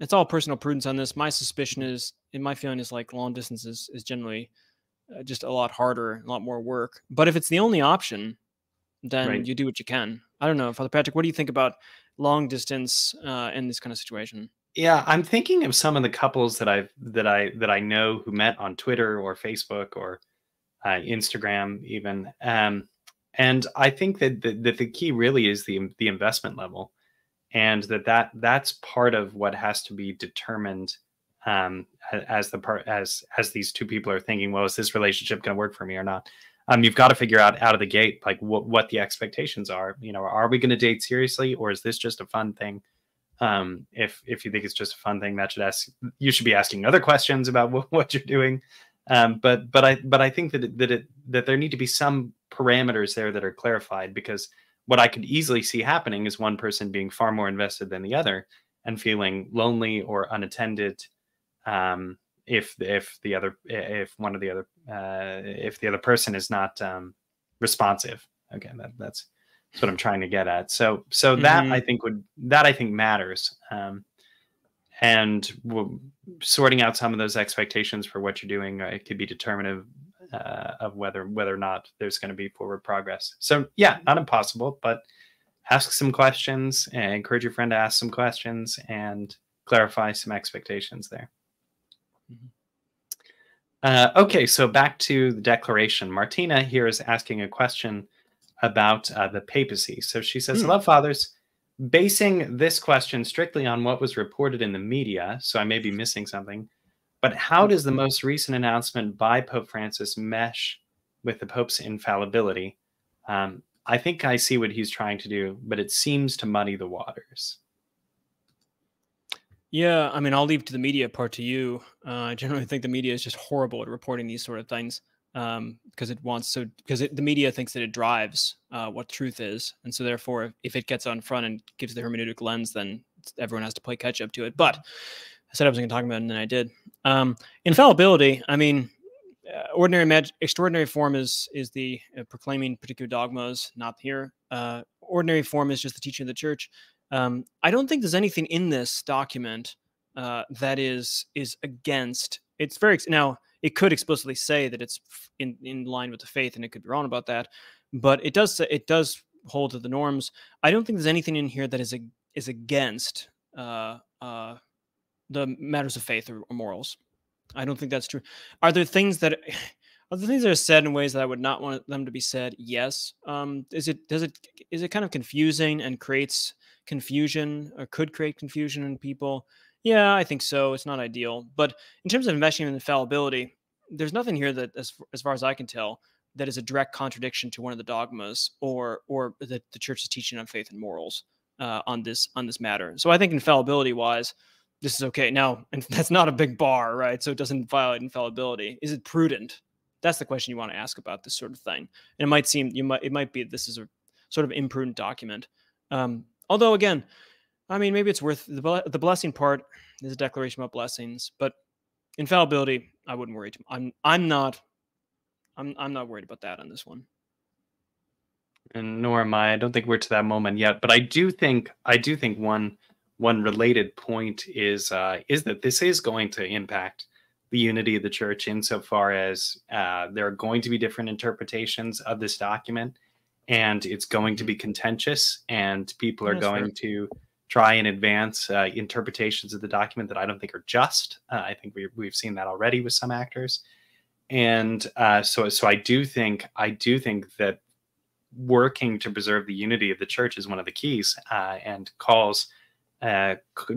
It's all personal prudence on this. My suspicion is, and my feeling is, like long distance is generally just a lot harder, a lot more work. But if it's the only option, then you do what you can. I don't know, Father Patrick, what do you think about long distance in this kind of situation? Yeah, I'm thinking of some of the couples that I know who met on Twitter or Facebook or Instagram even, and I think that the key really is the investment level, and that's part of what has to be determined as these two people are thinking, well, is this relationship going to work for me or not? You've got to figure out of the gate like what the expectations are. You know, are we going to date seriously, or is this just a fun thing? If you think it's just a fun thing, that you should be asking other questions about what you're doing. But I think that there need to be some parameters there that are clarified, because what I could easily see happening is one person being far more invested than the other and feeling lonely or unattended, if the other person is not responsive. Okay, that's what I'm trying to get at. So that I think matters. And sorting out some of those expectations for what you're doing, it could be determinative of whether or not there's going to be forward progress. So yeah, not impossible, but ask some questions, and encourage your friend to ask some questions and clarify some expectations there. Okay, so back to the declaration. Martina here is asking a question about the papacy. So she says, "Hello, fathers. Basing this question strictly on what was reported in the media, so I may be missing something, but how does the most recent announcement by Pope Francis mesh with the Pope's infallibility? I think I see what he's trying to do, but it seems to muddy the waters." Yeah, I mean, I'll leave to the media part to you. I generally think the media is just horrible at reporting these sort of things, because the media thinks that it drives what truth is, and so therefore if it gets on front and gives the hermeneutic lens, then everyone has to play catch up to it. But I said I wasn't going to talk about it, and then I did. Infallibility. I mean, extraordinary form is the proclaiming particular dogmas, not here. Ordinary form is just the teaching of the church. I don't think there's anything in this document that is against. It's very now. It could explicitly say that it's in line with the faith, and it could be wrong about that, but it does hold to the norms. I don't think there's anything in here that is against the matters of faith or morals. I don't think that's true. Are there things that are said in ways that I would not want them to be said? Yes. Is it kind of confusing and creates confusion, or could create confusion in people? Yeah, I think so. It's not ideal. But in terms of meshing and infallibility, there's nothing here that, as far as I can tell, that is a direct contradiction to one of the dogmas or that the church is teaching on faith and morals on this matter. So I think infallibility-wise, this is okay. Now, and that's not a big bar, right? So it doesn't violate infallibility. Is it prudent? That's the question you want to ask about this sort of thing. And it might seem, it might be this is a sort of imprudent document. Although, again, I mean, maybe it's worth the blessing part. There's a declaration about blessings, but infallibility, I wouldn't worry too much. I'm not worried about that on this one. And nor am I. I don't think we're to that moment yet, but I do think one related point is that this is going to impact the unity of the church insofar as there are going to be different interpretations of this document, and it's going to be contentious, and people are going to try and advance interpretations of the document that I don't think are just. I think we've seen that already with some actors, and so I do think that working to preserve the unity of the church is one of the keys, and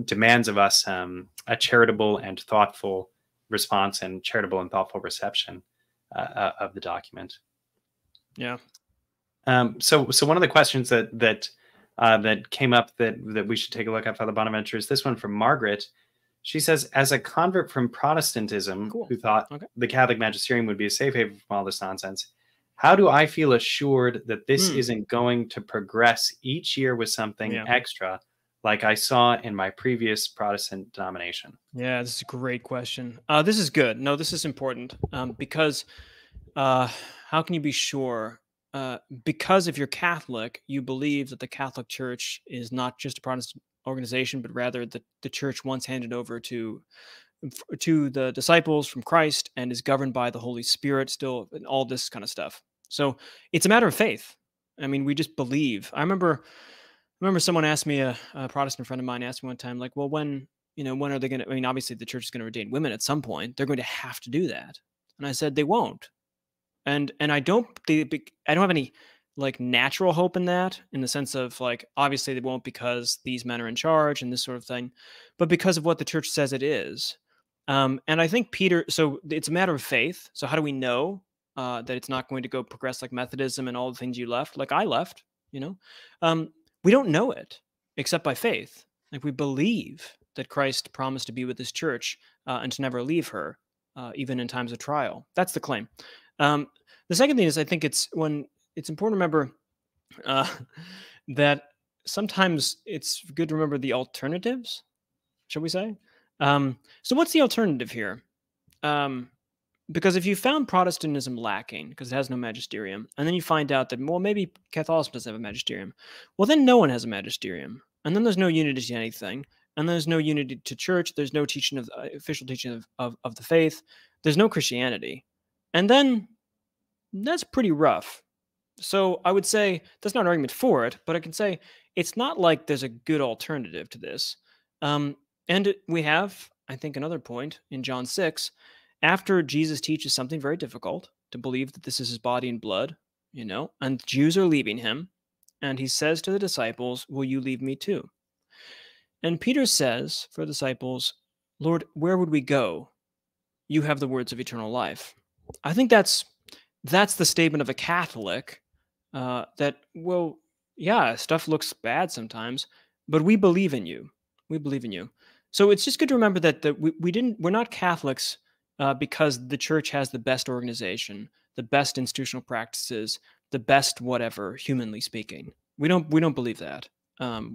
demands of us a charitable and thoughtful response and charitable and thoughtful reception of the document. Yeah. So one of the questions that came up that we should take a look at, Father Bonaventure, is this one from Margaret. She says, as a convert from Protestantism who thought the Catholic magisterium would be a safe haven from all this nonsense, how do I feel assured that this isn't going to progress each year with something extra like I saw in my previous Protestant denomination? Yeah, this is a great question. This is good. No, this is important because how can you be sure? Because if you're Catholic, you believe that the Catholic Church is not just a Protestant organization, but rather that the Church once handed over to the disciples from Christ and is governed by the Holy Spirit still, and all this kind of stuff. So it's a matter of faith. I mean, we just believe. I remember remember someone asked me, a Protestant friend of mine asked me one time, like, well, when are they going to, I mean, obviously the church is going to ordain women at some point. They're going to have to do that. And I said, they won't. And I don't have any like natural hope in that, in the sense of like, obviously they won't because these men are in charge and this sort of thing, but because of what the church says it is. And I think Peter, so it's a matter of faith. So how do we know that it's not going to go progress like Methodism and all the things you left, like I left, you know? We don't know it except by faith. Like we believe that Christ promised to be with his church and to never leave her, even in times of trial. That's the claim. The second thing is, I think it's important to remember that sometimes it's good to remember the alternatives, shall we say? So what's the alternative here? Because if you found Protestantism lacking, because it has no magisterium, and then you find out that, well, maybe Catholicism doesn't have a magisterium, well, then no one has a magisterium. And then there's no unity to anything. And there's no unity to church. There's no teaching of official teaching of the faith. There's no Christianity. And then that's pretty rough. So I would say that's not an argument for it, but I can say it's not like there's a good alternative to this. And we have, I think, another point in John 6, after Jesus teaches something very difficult to believe that this is his body and blood, you know, and Jews are leaving him. And he says to the disciples, will you leave me too? And Peter says for the disciples, Lord, where would we go? You have the words of eternal life. I think that's the statement of a Catholic that, well, yeah, stuff looks bad sometimes, but we believe in you. We believe in you. So it's just good to remember that we're not Catholics because the church has the best organization, the best institutional practices, the best whatever, humanly speaking. We don't believe that.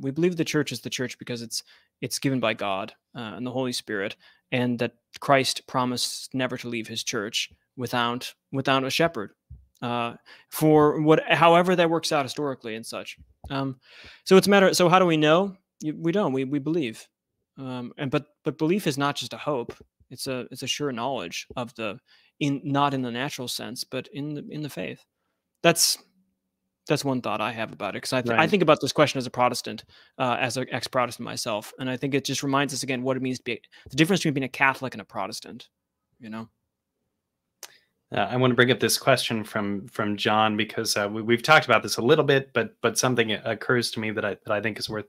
We believe the church is the church because it's given by God and the Holy Spirit, and that Christ promised never to leave his church without a shepherd, for however that works out historically and such. So it's a matter. So how do we know? We don't. We believe, but belief is not just a hope. It's a sure knowledge of the not in the natural sense, but in the faith. That's one thought I have about it, because I think about this question as a Protestant, as an ex-Protestant myself, and I think it just reminds us again what it means to be the difference between being a Catholic and a Protestant, you know. I want to bring up this question from John, because we've talked about this a little bit, but something occurs to me that I think is worth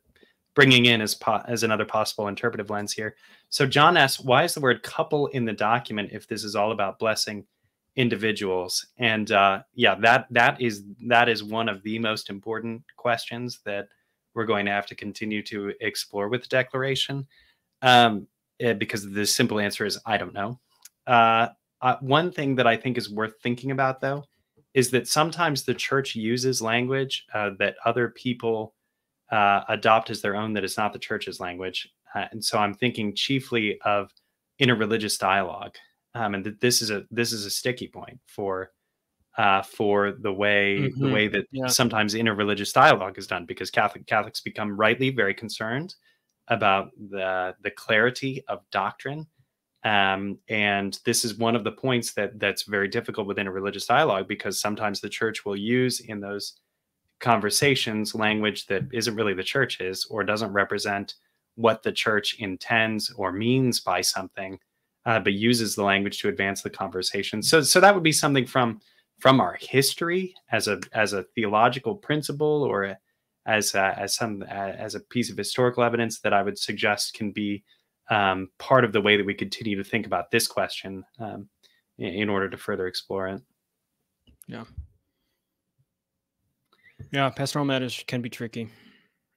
bringing in as another possible interpretive lens here. So John asks, why is the word couple in the document if this is all about blessing individuals? And yeah, that is one of the most important questions that we're going to have to continue to explore with the declaration, because the simple answer is I don't know. One thing that I think is worth thinking about, though, is that sometimes the church uses language that other people adopt as their own that is not the church's language, and so I'm thinking chiefly of interreligious dialogue. And that this is a sticky point for the way the way that sometimes interreligious dialogue is done, because Catholics become rightly very concerned about the clarity of doctrine, and this is one of the points that's very difficult with interreligious dialogue, because sometimes the church will use in those conversations language that isn't really the church's or doesn't represent what the church intends or means by something. But uses the language to advance the conversation. So that would be something from our history as a theological principle, or as a piece of historical evidence that I would suggest can be part of the way that we continue to think about this question in order to further explore it. Yeah. Yeah, pastoral matters can be tricky.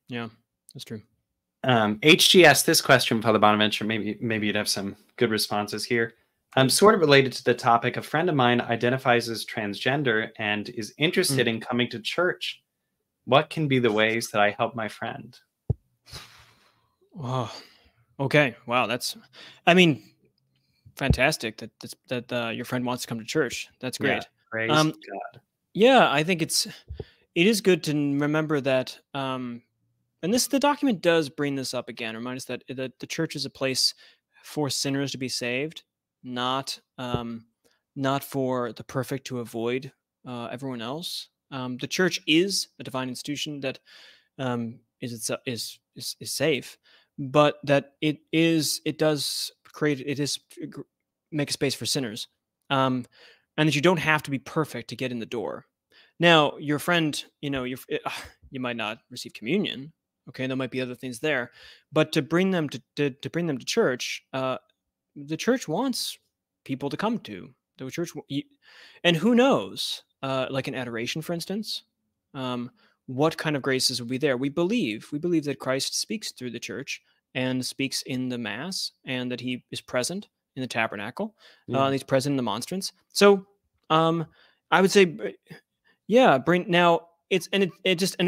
Yeah, that's true. HG asked this question, Father Bonaventure. Maybe you'd have some good responses here. Sort of related to the topic, a friend of mine identifies as transgender and is interested in coming to church. What can be the ways that I help my friend? Oh, okay. Wow, that's, I mean, fantastic that your friend wants to come to church. That's great. Yeah, praise God. Yeah, I think it is good to remember that. And the document does bring this up again, remind us that the church is a place for sinners to be saved, not for the perfect to avoid everyone else. The church is a divine institution that is safe, but that it does make a space for sinners, and that you don't have to be perfect to get in the door. Now, your friend, you might not receive communion. Okay, there might be other things there, but to bring them to bring them to church, the church wants people to come to the church, and who knows, like an adoration, for instance, what kind of graces will be there? We believe that Christ speaks through the church and speaks in the Mass, and that He is present in the tabernacle. Yeah. He's present in the monstrance. So, I would say, yeah, bring now. It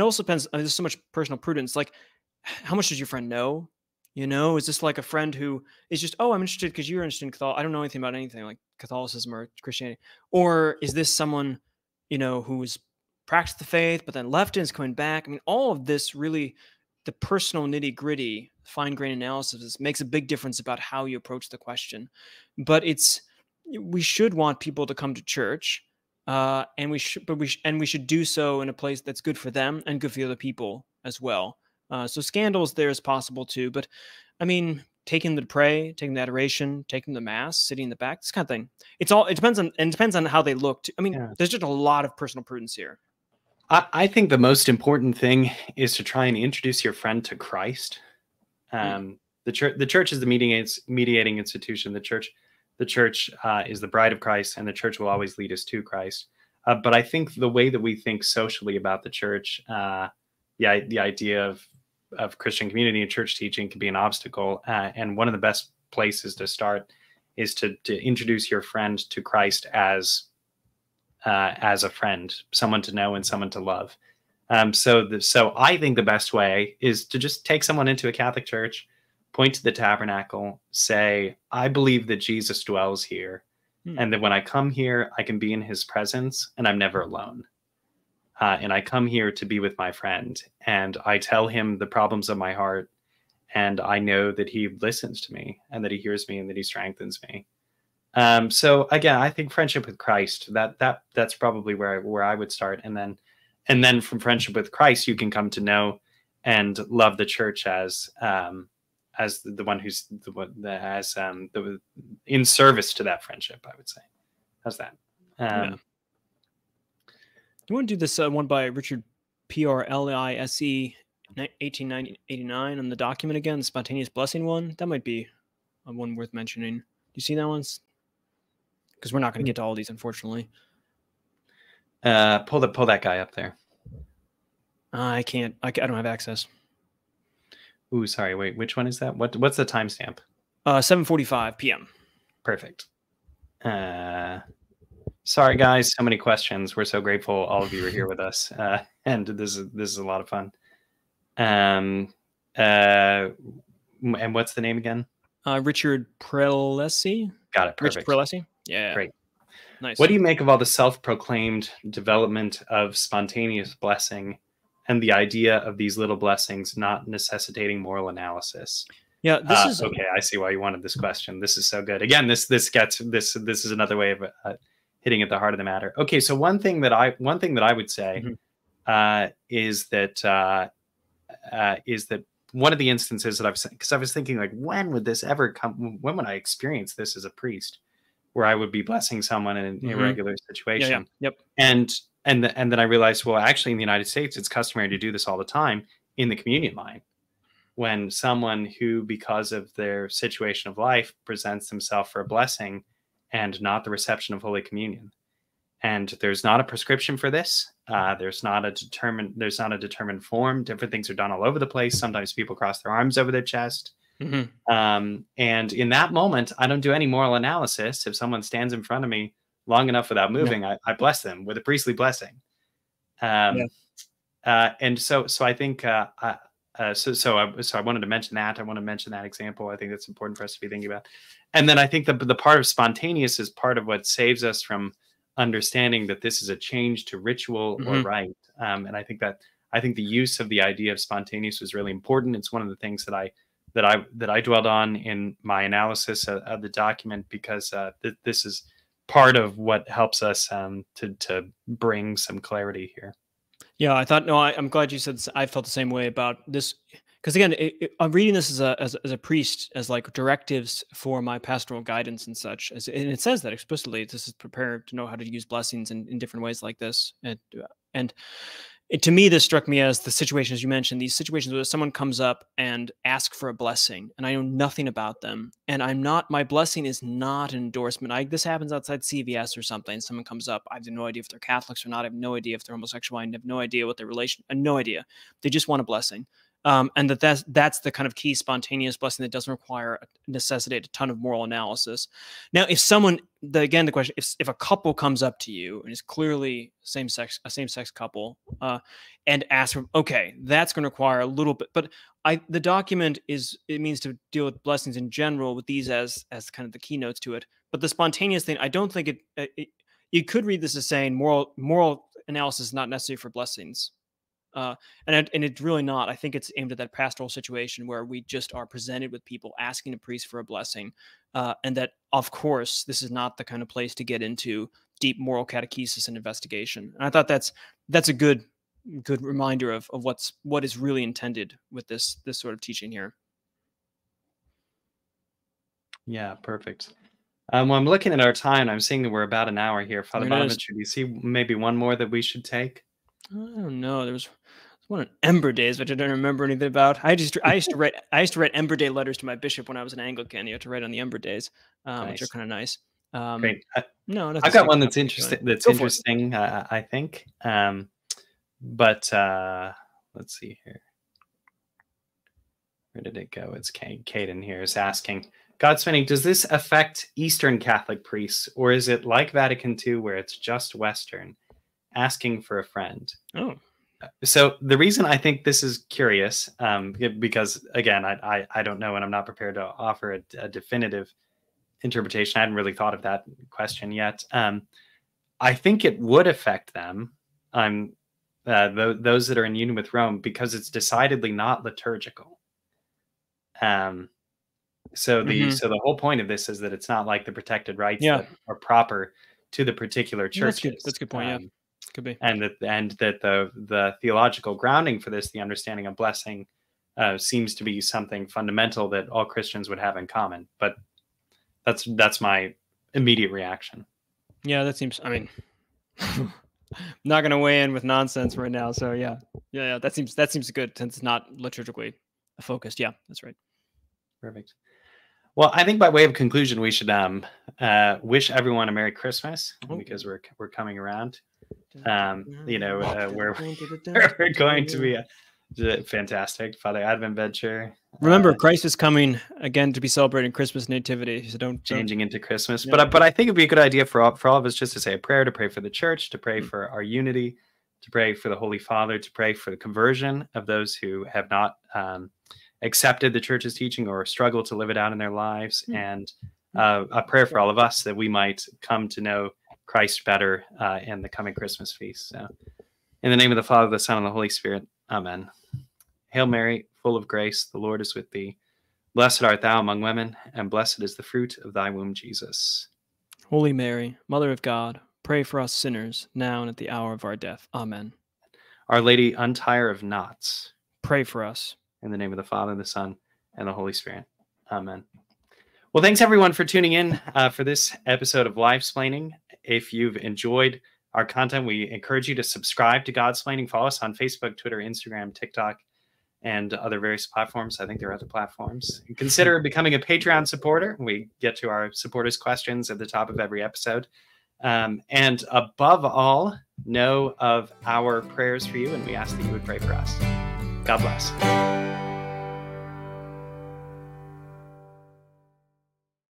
also depends. There's so much personal prudence. Like, how much does your friend know? You know, is this like a friend who is just, oh, I'm interested because you're interested in Catholic. I don't know anything about anything like Catholicism or Christianity. Or is this someone, who's practiced the faith but then left and is coming back? I mean, all of this really, the personal nitty gritty, fine grained analysis makes a big difference about how you approach the question. But we should want people to come to church. And we should do so in a place that's good for them and good for the other people as well. So scandals there is possible too, but I mean, taking the pray, taking the adoration, taking the Mass, sitting in the back, this kind of thing. It depends on how they look. I mean, yeah. There's just a lot of personal prudence here. I think the most important thing is to try and introduce your friend to Christ. The church is the mediating institution. The church is the bride of Christ, and the church will always lead us to Christ. But I think the way that we think socially about the church, the idea of Christian community and church teaching can be an obstacle. And one of the best places to start is to introduce your friend to Christ as a friend, someone to know and someone to love. So I think the best way is to just take someone into a Catholic church, point to the tabernacle, say, I believe that Jesus dwells here. And that when I come here, I can be in His presence and I'm never alone. And I come here to be with my friend, and I tell him the problems of my heart. And I know that he listens to me, and that he hears me, and that he strengthens me. So again, I think friendship with Christ, that's probably where I would start. And then from friendship with Christ, you can come to know and love the church as the one who's in service to that friendship, I would say. How's that? Yeah. You want to do this one by Richard P.R.L.I.S.E. 1889 on the document again, the spontaneous blessing one. That might be one worth mentioning. Do you see that one? Because we're not going to get to all of these, unfortunately. Pull that guy up there. I can't. I don't have access. Ooh, sorry. Wait, which one is that? What's the timestamp? 7:45 p.m. Perfect. Sorry, guys. So many questions. We're so grateful all of you are here with us, and this is a lot of fun. And what's the name again? Richard Prelesi. Got it. Perfect. Richard Prelesi. Yeah. Great. Nice. What do you make of all the self-proclaimed development of spontaneous blessing? And the idea of these little blessings not necessitating moral analysis. Yeah, this is okay. I see why you wanted this question. This is so good. Again, this is another way of hitting at the heart of the matter. Okay, so one thing that I would say is that one of the instances that I've seen, because I was thinking, like, when would this ever come? When would I experience this as a priest, where I would be blessing someone in an irregular situation? Yeah, yeah. Yep, And then I realized, well, actually, in the United States, it's customary to do this all the time in the communion line, when someone who, because of their situation of life, presents themselves for a blessing and not the reception of Holy Communion. And there's not a prescription for this. There's not a determined form. Different things are done all over the place. Sometimes people cross their arms over their chest. And in that moment, I don't do any moral analysis. If someone stands in front of me long enough without moving, I bless them with a priestly blessing. So I wanted to mention that. I want to mention that example. I think that's important for us to be thinking about. And then I think the part of spontaneous is part of what saves us from understanding that this is a change to ritual or rite. And I think the use of the idea of spontaneous was really important. It's one of the things that I dwelled on in my analysis of the document, because this is part of what helps us to bring some clarity here. Yeah, I thought, no, I'm glad you said this. I felt the same way about this. Because again, I'm reading this as a priest, as like directives for my pastoral guidance and such. And it says that explicitly. This is prepared to know how to use blessings in different ways like this. And to me, this struck me as the situations you mentioned, these situations where someone comes up and asks for a blessing, and I know nothing about them. And my blessing is not an endorsement. This happens outside CVS or something. Someone comes up. I have no idea if they're Catholics or not. I have no idea if they're homosexual. I have no idea what their relation. I have no idea. They just want a blessing. And that's the kind of key spontaneous blessing that doesn't necessitate a ton of moral analysis. Now, if someone, again, the question, if a couple comes up to you and is clearly a same-sex couple, and asks, okay, that's going to require a little bit, but the document it means to deal with blessings in general with these as kind of the keynotes to it. But the spontaneous thing, I don't think you could read this as saying moral analysis is not necessary for blessings. And it's really not. I think it's aimed at that pastoral situation where we just are presented with people asking a priest for a blessing, and that, of course, this is not the kind of place to get into deep moral catechesis and investigation. And I thought that's a good reminder of what is really intended with this sort of teaching here. Yeah, perfect. Well, I'm looking at our time. I'm seeing that we're about an hour here. Father Bonaventure, do you see maybe one more that we should take? I don't know. There was one on Ember Days, which I don't remember anything about. I used to write Ember Day letters to my bishop when I was an Anglican. You had to write on the Ember Days, which are kind of nice. Great. I've got one that's interesting. That's interesting, I think. But let's see here. Where did it go? It's Caden here is asking. Godsplaining, does this affect Eastern Catholic priests, or is it like Vatican II, where it's just Western? Asking for a friend. Oh, so the reason I think this is curious, because again, I don't know, and I'm not prepared to offer a definitive interpretation. I hadn't really thought of that question yet. I think it would affect them, those that are in union with Rome, because it's decidedly not liturgical. So the whole point of this is that it's not like the protected rites that are proper to the particular churches. That's a good point. Yeah. Could be. And that the theological grounding for this, the understanding of blessing, seems to be something fundamental that all Christians would have in common. But that's my immediate reaction. Yeah, that seems. I mean, I'm not going to weigh in with nonsense right now. So yeah, that seems good, since it's not liturgically focused. Yeah, that's right. Perfect. Well, I think by way of conclusion, we should wish everyone a Merry Christmas, because we're coming around. We're going to be a fantastic Father Advent venture. Remember, Christ is coming again to be celebrating Christmas nativity, so don't changing into Christmas. Yeah. But I think it'd be a good idea for all of us just to say a prayer, to pray for the church, to pray for our unity, to pray for the Holy Father, to pray for the conversion of those who have not accepted the church's teaching or struggle to live it out in their lives, and a prayer for all of us that we might come to know Christ better in the coming Christmas feast. So, in the name of the Father, the Son, and the Holy Spirit, Amen. Hail Mary, full of grace, the Lord is with thee. Blessed art thou among women, and blessed is the fruit of thy womb, Jesus. Holy Mary, Mother of God, pray for us sinners, now and at the hour of our death. Amen. Our Lady, untire of knots, pray for us. In the name of the Father, the Son, and the Holy Spirit. Amen. Well, thanks everyone for tuning in for this episode of Livesplaining. If you've enjoyed our content, we encourage you to subscribe to Godsplaining. Follow us on Facebook, Twitter, Instagram, TikTok, and other various platforms. I think there are other platforms. Consider becoming a Patreon supporter. We get to our supporters' questions at the top of every episode. And above all, know of our prayers for you, and we ask that you would pray for us. God bless.